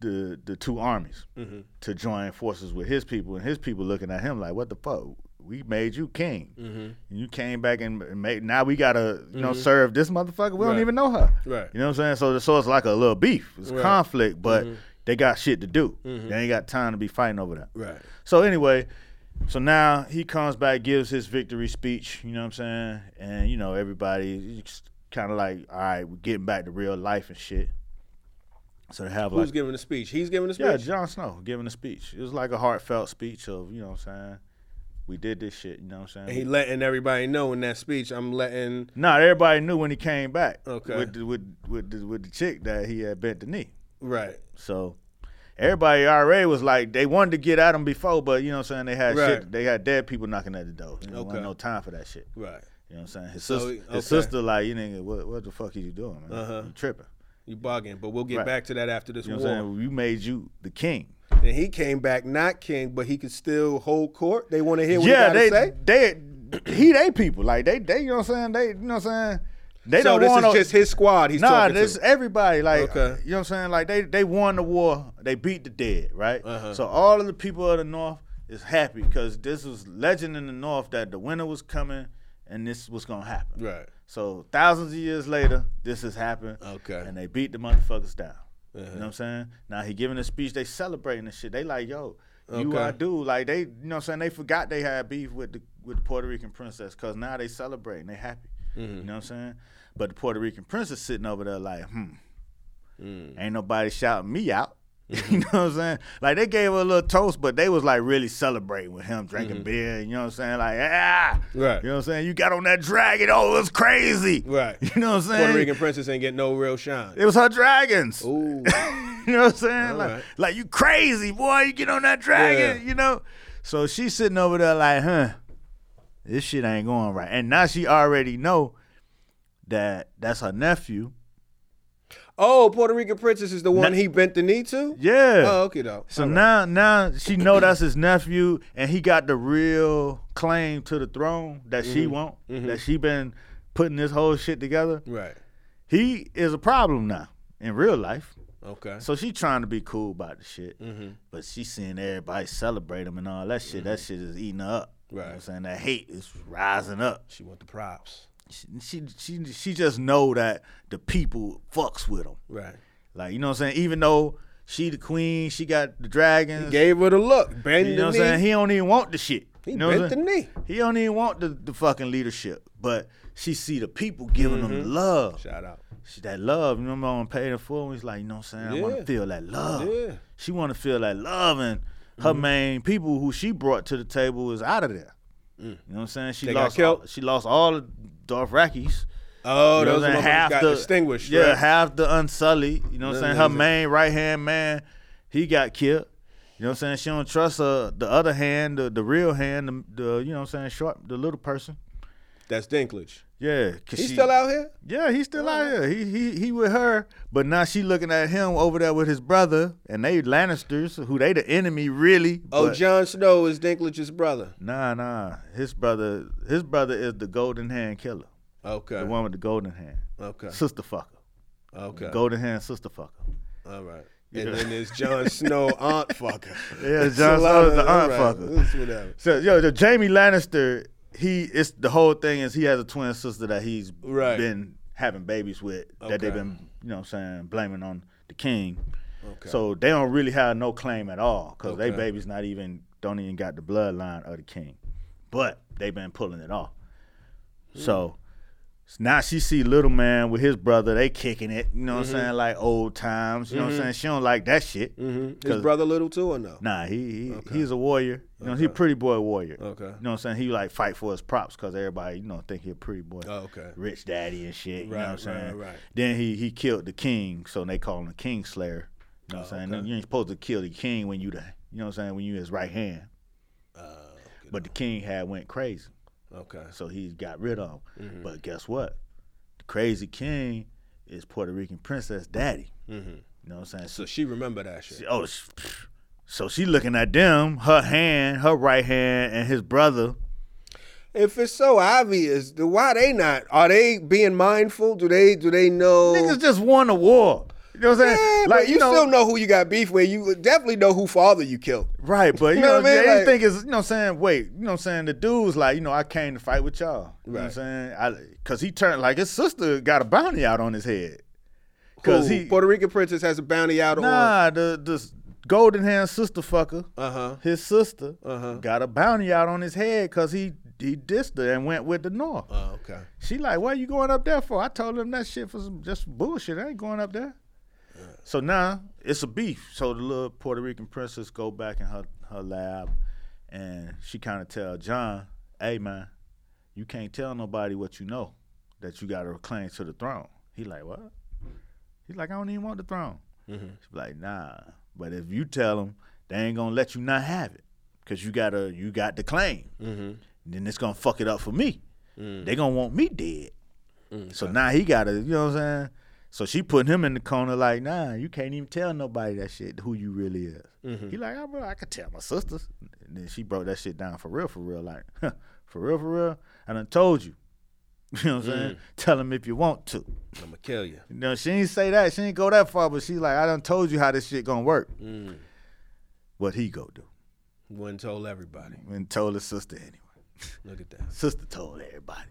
The, the two armies mm-hmm. to join forces with his people, and his people looking at him like, what the fuck? We made you king. Mm-hmm. And you came back and made, now we gotta you mm-hmm. know serve this motherfucker. We right. don't even know her. Right. You know what I'm saying? So, so it's like a little beef. It's right. conflict, but mm-hmm. they got shit to do. Mm-hmm. They ain't got time to be fighting over that. Right. So anyway, so now he comes back, gives his victory speech, you know what I'm saying? And you know, everybody kind of like, all right, we're getting back to real life and shit. So they have Who's like, giving the speech? He's giving the speech? Yeah, Jon Snow giving the speech. It was like a heartfelt speech of, you know what I'm saying, we did this shit, you know what I'm saying? And he letting everybody know in that speech, I'm letting... Nah, everybody knew when he came back okay. with, the, with, with, the, with the chick that he had bent the knee. Right. So everybody already was like, they wanted to get at him before, but you know what I'm saying, they had right. shit, they had dead people knocking at the door. You know, okay. There wasn't no time for that shit. Right. You know what I'm saying? His, so, sister, okay. his sister like, you nigga, what, what the fuck are you doing, man? Uh-huh. You tripping. You bugging, but we'll get right. back to that after this you know war. Saying? You made you the king. And he came back not king, but he could still hold court. They want to hear what yeah, he got to say? Yeah, they, he, they people. Like, they, they, you know what I'm saying? They, you know what I'm saying? They so don't this want is no, just his squad he's nah, talking to? Nah, this is everybody. Like, okay. You know what I'm saying? Like, they, they won the war. They beat the dead, right? Uh-huh. So all of the people of the North is happy because this was legend in the North that the winter was coming and this was going to happen. Right. So thousands of years later, this has happened. Okay. And they beat the motherfuckers down. Uh-huh. You know what I'm saying? Now he giving a speech, they celebrating this shit. They like, yo, you okay. I do. Like they, you know what I'm saying? They forgot they had beef with the with the Puerto Rican princess because now they celebrating, they happy. Mm-hmm. You know what I'm saying? But the Puerto Rican princess sitting over there like, hmm, mm. ain't nobody shouting me out. Mm-hmm. You know what I'm saying? Like they gave her a little toast, but they was like really celebrating with him, drinking mm-hmm. beer. You know what I'm saying? Like ah, right. You know what I'm saying? You got on that dragon, oh, it was crazy, right? You know what I'm saying? Puerto Rican princess ain't get no real shine. It was her dragons. Ooh, you know what I'm saying? All like, right. like you crazy boy, you get on that dragon, yeah. you know? So she's sitting over there like, huh, this shit ain't going right, and now she already know that that's her nephew. Oh, Puerto Rican princess is the one now, he bent the knee to? Yeah. Oh, okay, though. So okay. now now she know that's his nephew, and he got the real claim to the throne that mm-hmm. she want, mm-hmm. that she been putting this whole shit together. Right. He is a problem now in real life. Okay. So she trying to be cool about the shit, mm-hmm. but she seeing everybody celebrate him and all that shit. Mm-hmm. That shit is eating her up. Right. You know what I'm saying? That hate is rising up. She want the props. she she she, she just know that the people fucks with them. Right. Like, you know what I'm saying? Even though she the queen, she got the dragons. He gave her the look. Bend you know what I'm saying? He don't even want the shit. He you know bent the knee. He don't even want the, the fucking leadership. But she see the people giving mm-hmm. them love. Shout out. She, that love, you know what I'm paying for? He's like, you know what I'm saying? Yeah. I want to feel that love. Yeah. She want to feel that love. And her mm-hmm. main people who she brought to the table is out of there. Mm. You know what I'm saying? She they lost all, She lost all the Dothrakis. Oh, you know those half got the, extinguished. Yeah, right? Half the Unsullied. You know what I'm saying? Her main right-hand man, he got killed. You know what I'm saying? She don't trust uh, the other hand, the, the real hand, the, the you know what I'm saying, short, the little person. That's Dinklage. Yeah. He's she, still out here? Yeah, he's still oh. out here. He he he with her, but now she looking at him over there with his brother, and they Lannisters, who they the enemy, really. Oh, Jon Snow is Dinklage's brother. Nah, nah. His brother his brother is the golden hand killer. Okay. The one with the golden hand. Okay. Sister fucker. Okay. The golden hand sister fucker. All right. And then there's Jon Snow aunt fucker. Yeah, Jon Snow is the aunt right. fucker. So yo, the Jamie Lannister, he it's the whole thing is he has a twin sister that he's right. been having babies with okay. that they've been, you know what I'm saying, blaming on the king. Okay. So they don't really have no claim at all because okay. they babies not even don't even got the bloodline of the king. But they've been pulling it off. Hmm. So now she see little man with his brother, they kicking it, you know what mm-hmm. I'm saying, like old times, you mm-hmm. know what I'm saying? She don't like that shit. Mm-hmm. His brother little too or no? Nah, he, he okay. he's a warrior. You know, okay. he's a pretty boy warrior. Okay. You know what I'm saying? He like fight for his props because everybody, you know, think he a pretty boy. Oh, okay. Rich daddy and shit, you right, know what I'm right, saying? Right. Then he he killed the king, so they call him the king slayer. You know what I'm oh, saying? Okay. You ain't supposed to kill the king when you the, you know what I'm saying, when you his right hand. Uh, but the king had went crazy. Okay. So he got rid of him. Mm-hmm. But guess what? The crazy king is Puerto Rican princess daddy. Mm-hmm. You know what I'm saying? So she remember that shit. She, oh, she, so she looking at them, her hand, her right hand, and his brother. If it's so obvious, why they not? Are they being mindful? Do they do they know? Niggas just won a war. You know what I'm saying? Yeah, like but you, you know, still know who you got beef with. You definitely know who father you killed. Right, but you know what I mean? They like, think it's, you know what I'm saying? Wait, you know what I'm saying? The dude's like, you know, I came to fight with y'all. You right. know what I'm saying? I, Cause he turned, like his sister got a bounty out on his head. Cause who? He, Puerto Rican princess has a bounty out nah, on Nah, the the golden hand sister fucker, uh-huh. his sister, uh-huh. got a bounty out on his head cause he He dissed her and went with the North. Oh, okay. She like, what are you going up there for? I told him that shit for some just bullshit. I ain't going up there. So now it's a beef. So the little Puerto Rican princess go back in her, her lab, and she kind of tell John, hey, man, you can't tell nobody what you know, that you got to claim to the throne. He like, what? He like, I don't even want the throne. Mm-hmm. She's like, nah. But if you tell them, they ain't going to let you not have it because you, you got the claim. Mm-hmm. Then it's going to fuck it up for me. Mm. They going to want me dead. Mm, so okay. now he got to, you know what I'm saying? So she putting him in the corner like, nah, you can't even tell nobody that shit who you really is. Mm-hmm. He like, oh, bro, I could tell my sisters. And then she broke that shit down for real, for real. Like, huh, for real, for real? I done told you. You know what I'm mm. saying? Tell him if you want to. I'm going to kill you. You know, she ain't say that. She ain't go that far, but she like, I done told you how this shit going to work. Mm. What he go do? Wouldn't told everybody. Wouldn't told his sister anyway. Look at that. Sister told everybody.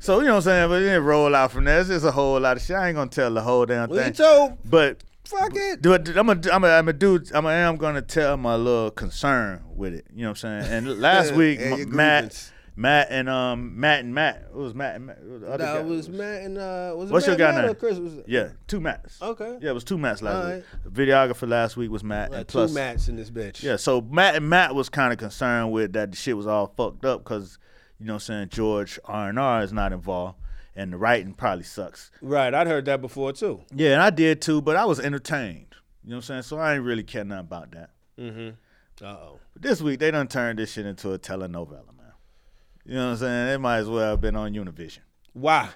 So you know what I'm saying, but it didn't roll out from there. It's just a whole lot of shit. I ain't gonna tell the whole damn well, thing. You told, but fuck it. But I'm a, I'm a, I'm a dude. I'm a, I'm gonna tell my little concern with it. You know what I'm saying. And last yeah, week, and M- Matt, Matt and um, Matt and Matt. It was Matt and Matt. It was, other no, it was, was Matt and uh, was it what's Matt your guy Matt name? Or Chris? Was it? Yeah, two Matts. Okay. Yeah, it was two Matts last right. week. The videographer last week was Matt, well, and two plus, Matts in this bitch. Yeah, so Matt and Matt was kind of concerned with that. The shit was all fucked up because. You know what I'm saying? George R and R is not involved, and the writing probably sucks. Right, I'd heard that before too. Yeah, and I did too, but I was entertained. You know what I'm saying? So I ain't really care nothing about that. Mm-hmm. Uh-oh. But this week, they done turned this shit into a telenovela, man. You know what I'm saying? They might as well have been on Univision. Why?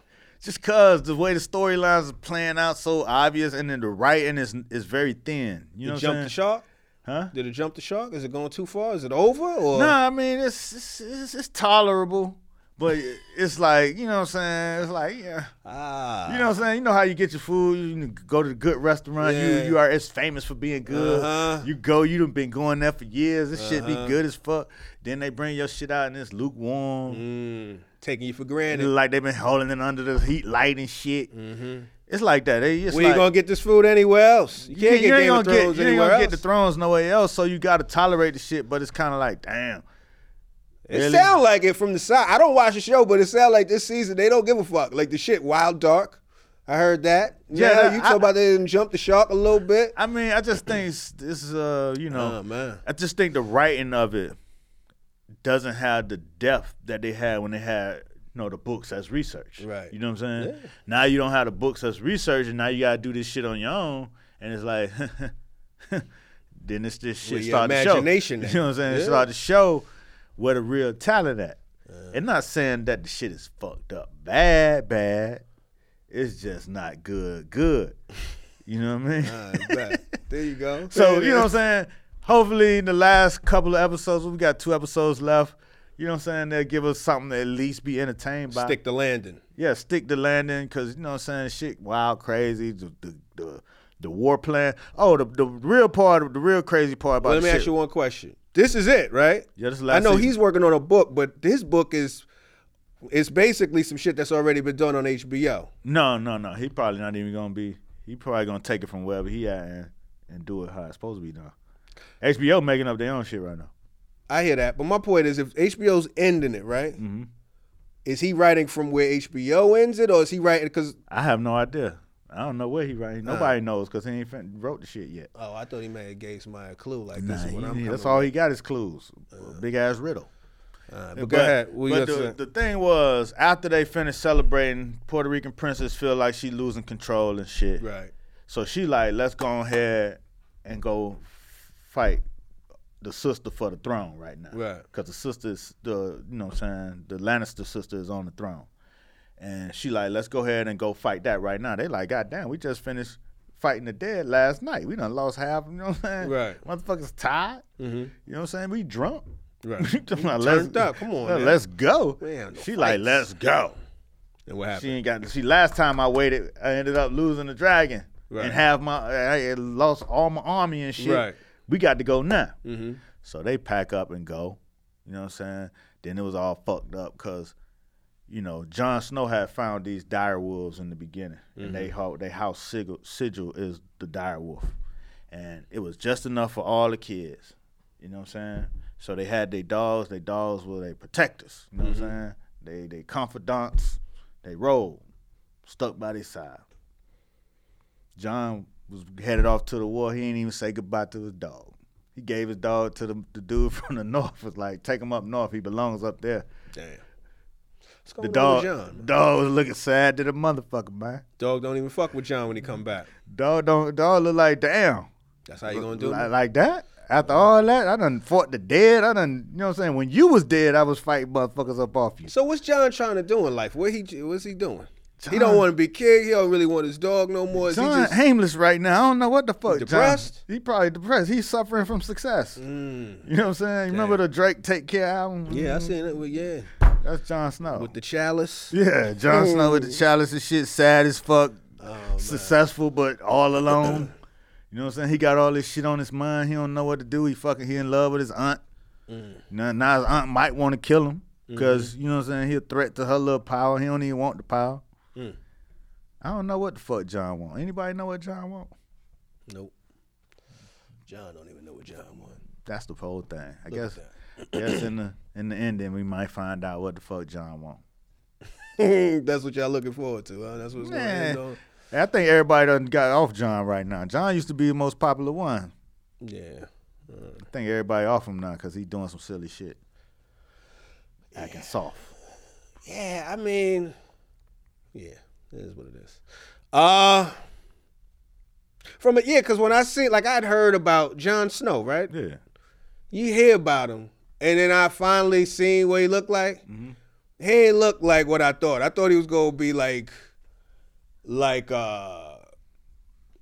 Just because the way the storylines are playing out so obvious, and then the writing is is very thin. You know what I'm saying? Jump the shark? Huh? Did it jump the shark? Is it going too far? Is it over? Or? No, I mean, it's it's, it's, it's tolerable. But it's like, you know what I'm saying? It's like, yeah. Ah. You know what I'm saying? You know how you get your food. You go to a good restaurant. Yeah. You you are as famous for being good. Uh-huh. You go, you done been going there for years. This uh-huh. shit be good as fuck. Then they bring your shit out and it's lukewarm. Mm. Taking you for granted. Like they been holding it under the heat light and shit. Mm-hmm. It's like that. It's we ain't like, gonna get this food anywhere else. You can't you, get Game of Thrones anywhere else. You ain't gonna else. get the Thrones nowhere else, so you gotta tolerate the shit, but it's kinda like, damn. It really? sound like it from the side. I don't watch the show, but it sound like this season they don't give a fuck. Like the shit, Wild Dark. I heard that. Yeah, yeah you talk I, about they didn't jump the shark a little bit. I mean, I just think this is, uh, you know, oh, man. I just think the writing of it doesn't have the depth that they had when they had, you know, the books as research. Right. You know what I'm saying? Yeah. Now you don't have the books as research, and now you gotta do this shit on your own, and it's like, then it's this shit start to show. Imagination. You know what I'm saying? Yeah. It start to show where the real talent at. Uh, and not saying that the shit is fucked up bad, bad. It's just not good, good. You know what I mean? Uh, right. There you go. So, you know what I'm saying? Hopefully in the last couple of episodes, we got two episodes left. You know what I'm saying? They'll give us something to at least be entertained by. Stick the landing. Yeah, stick the landing, because, you know what I'm saying, shit wild, crazy, the the, the, the war plan. Oh, the, the real part, the real crazy part about well, let me shit. ask you one question. This is it, right? Yeah, this is last I know season. He's working on a book, but his book is it's basically some shit that's already been done on H B O. No, no, no. He probably not even going to be, he probably going to take it from wherever he at and, and do it how it's supposed to be done. H B O making up their own shit right now. I hear that, but my point is if H B O's ending it, right? Mm-hmm. Is he writing from where H B O ends it, or is he writing, because I have no idea. I don't know where he writing. Nobody uh, knows because he ain't wrote the shit yet. Oh, I thought he may have gave somebody a clue like nah, this is what I'm That's all with. He got is clues. Uh, Big ass riddle. Uh, but, but go ahead. What but the, the thing was, after they finished celebrating, Puerto Rican princess feel like she losing control and shit. Right. So she like, let's go ahead and go fight the sister for the throne right now. Right. Because the sister is the, you know what I'm saying, the Lannister sister is on the throne. And she like, let's go ahead and go fight that right now. They like, God damn, we just finished fighting the dead last night. We done lost half, you know what I'm saying? Right. Motherfuckers tired. Mm-hmm. You know what I'm saying? We drunk. Right. we like, turned up. Come on, Let's man. go. Man, no she fights. like, let's go. And what happened? She ain't got, she last time I waited, I ended up losing the dragon. Right. And have my, I lost all my army and shit. Right. We got to go now. Mm-hmm. So they pack up and go. You know what I'm saying? Then it was all fucked up because, you know, Jon Snow had found these dire wolves in the beginning, mm-hmm. and they they house sigil, sigil is the dire wolf, and it was just enough for all the kids. You know what I'm saying? So they had their dogs. Their dogs were their protectors. You know mm-hmm. what I'm saying? They they confidants. They rolled, stuck by their side. Jon was headed off to the war. He ain't even say goodbye to his dog. He gave his dog to the, the dude from the north. Was like, take him up north. He belongs up there. Damn. The dog, Jon, dog was looking sad to the motherfucker, man. Dog don't even fuck with Jon when he come back. Dog don't, dog look like damn. That's how you gonna do it? Like, like that? After all that, I done fought the dead. I done, you know what I'm saying? When you was dead, I was fighting motherfuckers up off you. So what's Jon trying to do in life? What he, what's he doing? Jon, he don't want to be king. He don't really want his dog no more. Is Jon he just aimless right now. I don't know what the fuck. Depressed? Jon, he probably depressed. He's suffering from success. Mm. You know what I'm saying? You remember the Drake Take Care album? Yeah, I seen it. Well, yeah. That's Jon Snow. With the chalice? Yeah, Jon Snow with the chalice and shit, sad as fuck, oh, successful but all alone. You know what I'm saying? He got all this shit on his mind. He don't know what to do. He fucking, he in love with his aunt. Mm. Now, now his aunt might want to kill him because, mm-hmm. you know what I'm saying, he a threat to her little power. He don't even want the power. Mm. I don't know what the fuck Jon want. Anybody know what Jon want? Nope. Jon don't even know what Jon want. That's the whole thing. I Look guess. Yes, in the in the ending, we might find out what the fuck Jon want. That's what y'all looking forward to, huh? That's what's Man. going on. I think everybody done got off Jon right now. Jon used to be the most popular one. Yeah. Uh, I think everybody off him now because he's doing some silly shit. Yeah. Acting soft. Yeah, I mean, yeah, it is what it is. Uh, from it, yeah, because when I see, like, I'd heard about Jon Snow, right? Yeah. You hear about him. And then I finally seen what he looked like. Mm-hmm. He ain't look like what I thought. I thought he was gonna be like, like uh,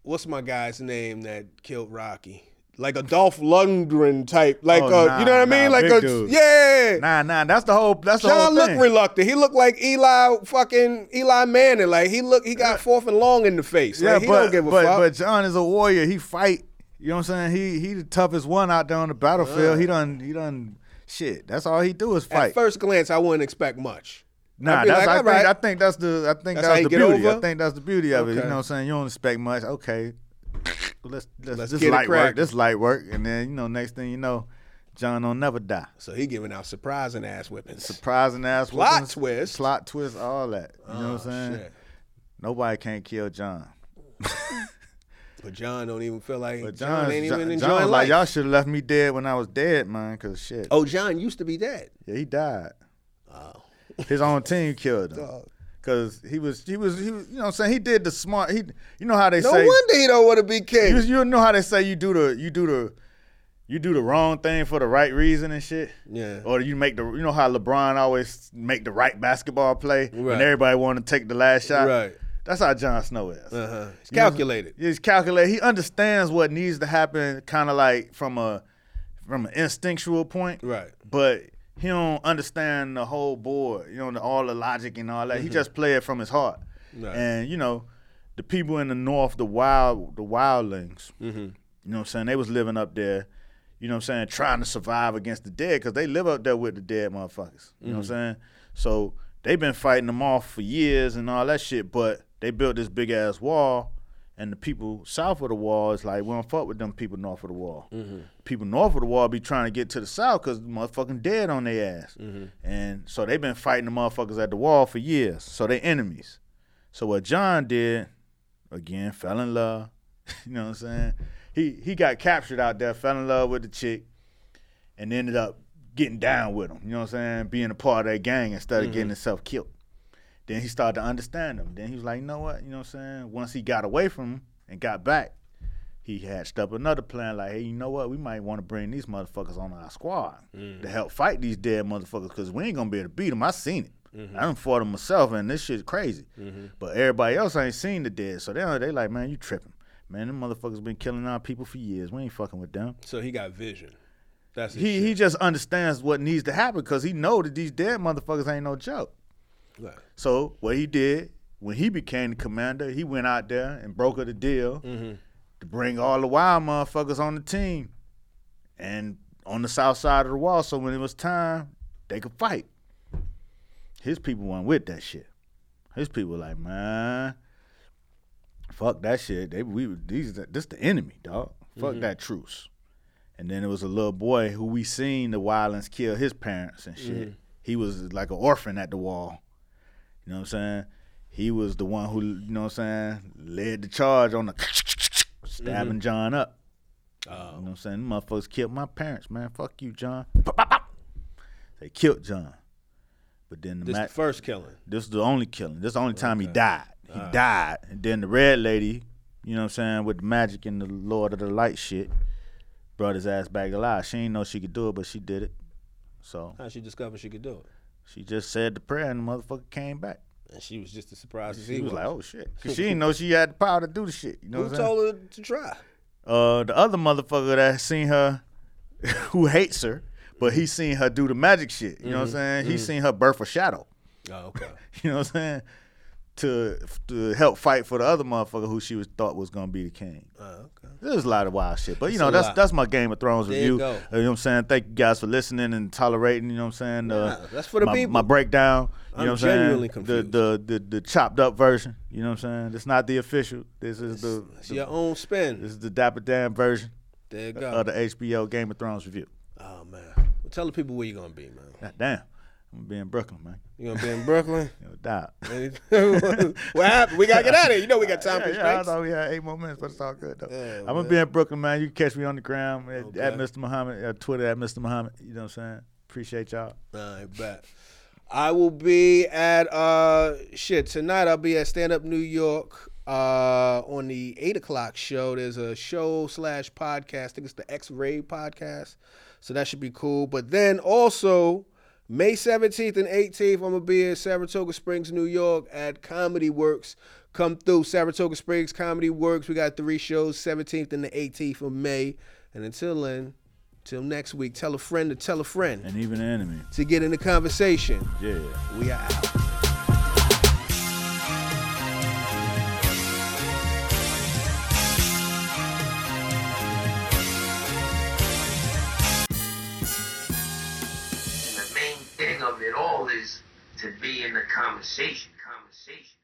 what's my guy's name that killed Rocky? like a Dolph Lundgren type, like oh, a, nah, you know what nah, I mean, like a dude. yeah. Nah, nah, that's the whole. That's the John whole thing. Looked reluctant. He looked like Eli fucking Eli Manning. Like he look, he got fourth and long in the face. Yeah, like, he but, don't give a but, fuck. But John is a warrior. He fight. You know what I'm saying? He he the toughest one out there on the battlefield. Uh, he done he done shit. That's all he do is fight. At first glance, I wouldn't expect much. Nah, that's like, I, think, right. I think that's the I think that's, that's the beauty. Over? I think that's the beauty of okay. it. You know what I'm saying? You don't expect much. Okay. Let's, let's, let's this light work, this light work, and then you know, next thing you know, John don't never die. So he giving out surprising ass whippings, surprising ass plot whippings, twist, plot twist, all that. You oh, know what I'm saying? Shit. Nobody can't kill John. But John don't even feel like but John ain't even John, enjoying John's life. Like y'all should have left me dead when I was dead, man. Cause shit. Oh, John used to be dead. Yeah, he died. Oh, his own team killed him. Dog. Cause he was, he was, he was, you know what I'm saying? He did the smart, he, you know how they no say. No wonder he don't want to be king. You, you know how they say you do the, you do the, you do the wrong thing for the right reason and shit? Yeah. Or you make the, you know how LeBron always make the right basketball play right. when everybody want to take the last shot? Right. That's how Jon Snow is. Uh-huh. He's calculated. He's calculated. He understands what needs to happen kind of like from a, from an instinctual point. Right. But he don't understand the whole board, you know, the, all the logic and all that. Mm-hmm. He just play it from his heart. Right. And, you know, the people in the north, the wild, the wildlings, mm-hmm. you know what I'm saying? They was living up there, you know what I'm saying, trying to survive against the dead because they live up there with the dead motherfuckers, you mm-hmm. know what I'm saying? So they been fighting them off for years and all that shit, but they built this big-ass wall, and the people south of the wall is like, we don't fuck with them people north of the wall. Mm-hmm. People north of the wall be trying to get to the south because motherfucking dead on their ass. Mm-hmm. And so they been fighting the motherfuckers at the wall for years. So they enemies. So what John did, again, fell in love. You know what I'm saying? He he got captured out there, fell in love with the chick, and ended up getting down with them. You know what I'm saying? Being a part of that gang instead of mm-hmm. getting himself killed. Then he started to understand them. Then he was like, you know what? You know what I'm saying? Once he got away from him and got back, he hatched up another plan like, hey, you know what? We might want to bring these motherfuckers on our squad mm. to help fight these dead motherfuckers because we ain't going to be able to beat them. I seen it. Mm-hmm. I done fought them myself, and this shit's crazy. Mm-hmm. But everybody else ain't seen the dead. So they they like, man, you tripping. Man, them motherfuckers been killing our people for years. We ain't fucking with them. So he got vision. That's He, he just understands what needs to happen because he know that these dead motherfuckers ain't no joke. Right. So what he did when he became the commander, he went out there and brokered a deal mm-hmm. to bring all the wild motherfuckers on the team and on the south side of the wall. So when it was time, they could fight. His people weren't with that shit. His people were like, man, fuck that shit. They we these this the enemy, dog. Fuck mm-hmm. that truce. And then it was a little boy who we seen the wildlings kill his parents and shit. Mm-hmm. He was like an orphan at the wall. You know what I'm saying? He was the one who, you know what I'm saying, led the charge on the stabbing mm-hmm. John up. Oh. You know what I'm saying? Them motherfuckers killed my parents, man. Fuck you, John. They killed John. But then the This Mac, the first killing. This is the only killing. This is the only time okay. he died. He uh. died. And then the red lady, you know what I'm saying, with the magic and the Lord of the Light shit, brought his ass back alive. She didn't know she could do it, but she did it. So how'd she discover she could do it? She just said the prayer and the motherfucker came back. And she was just as surprised as he was. She was like, oh, shit. Because she didn't know she had the power to do the shit. You know Who what told saying? her to try? Uh, the other motherfucker that seen her, who hates her, but he seen her do the magic shit. You mm-hmm. know what I'm saying? Mm-hmm. He seen her birth a shadow. Oh, okay. You know what I'm saying? To to help fight for the other motherfucker who she was thought was going to be the king. Oh, okay. There's a lot of wild shit. But, you that's know, that's lot. that's my Game of Thrones there review. You, uh, you know what I'm saying? Thank you guys for listening and tolerating, you know what I'm saying? Uh, nah, that's for the my, people. My breakdown. You I'm know what genuinely saying? Confused. The, the the the chopped up version. You know what I'm saying? It's not the official. This is the, it's the your own spin. This is the Dapper Dan version. There you go. Of the H B O Game of Thrones review. Oh man. Well, tell the people where you gonna be, man. God damn. I'm gonna be in Brooklyn, man. You gonna be in Brooklyn? Yo, dog. What happened? We gotta get out of here. You know we got time yeah, for yeah, straight. I thought we had eight more minutes, but it's all good though. Yeah, I'm man. gonna be in Brooklyn, man. You can catch me on the ground at, okay. at Mister Muhammad, at Twitter at Mister Muhammad. You know what I'm saying? Appreciate y'all. I bet. I will be at, uh, shit, tonight I'll be at Stand Up New York uh, on the eight o'clock show. There's a show slash podcast. I think it's the X-Ray podcast. So that should be cool. But then also, May seventeenth and eighteenth, I'm going to be in Saratoga Springs, New York at Comedy Works. Come through Saratoga Springs, Comedy Works. We got three shows, seventeenth and the eighteenth of May. And until then, till next week, tell a friend to tell a friend. And even an enemy. To get in the conversation. Yeah. We are out. It all is to be in the conversation, conversation.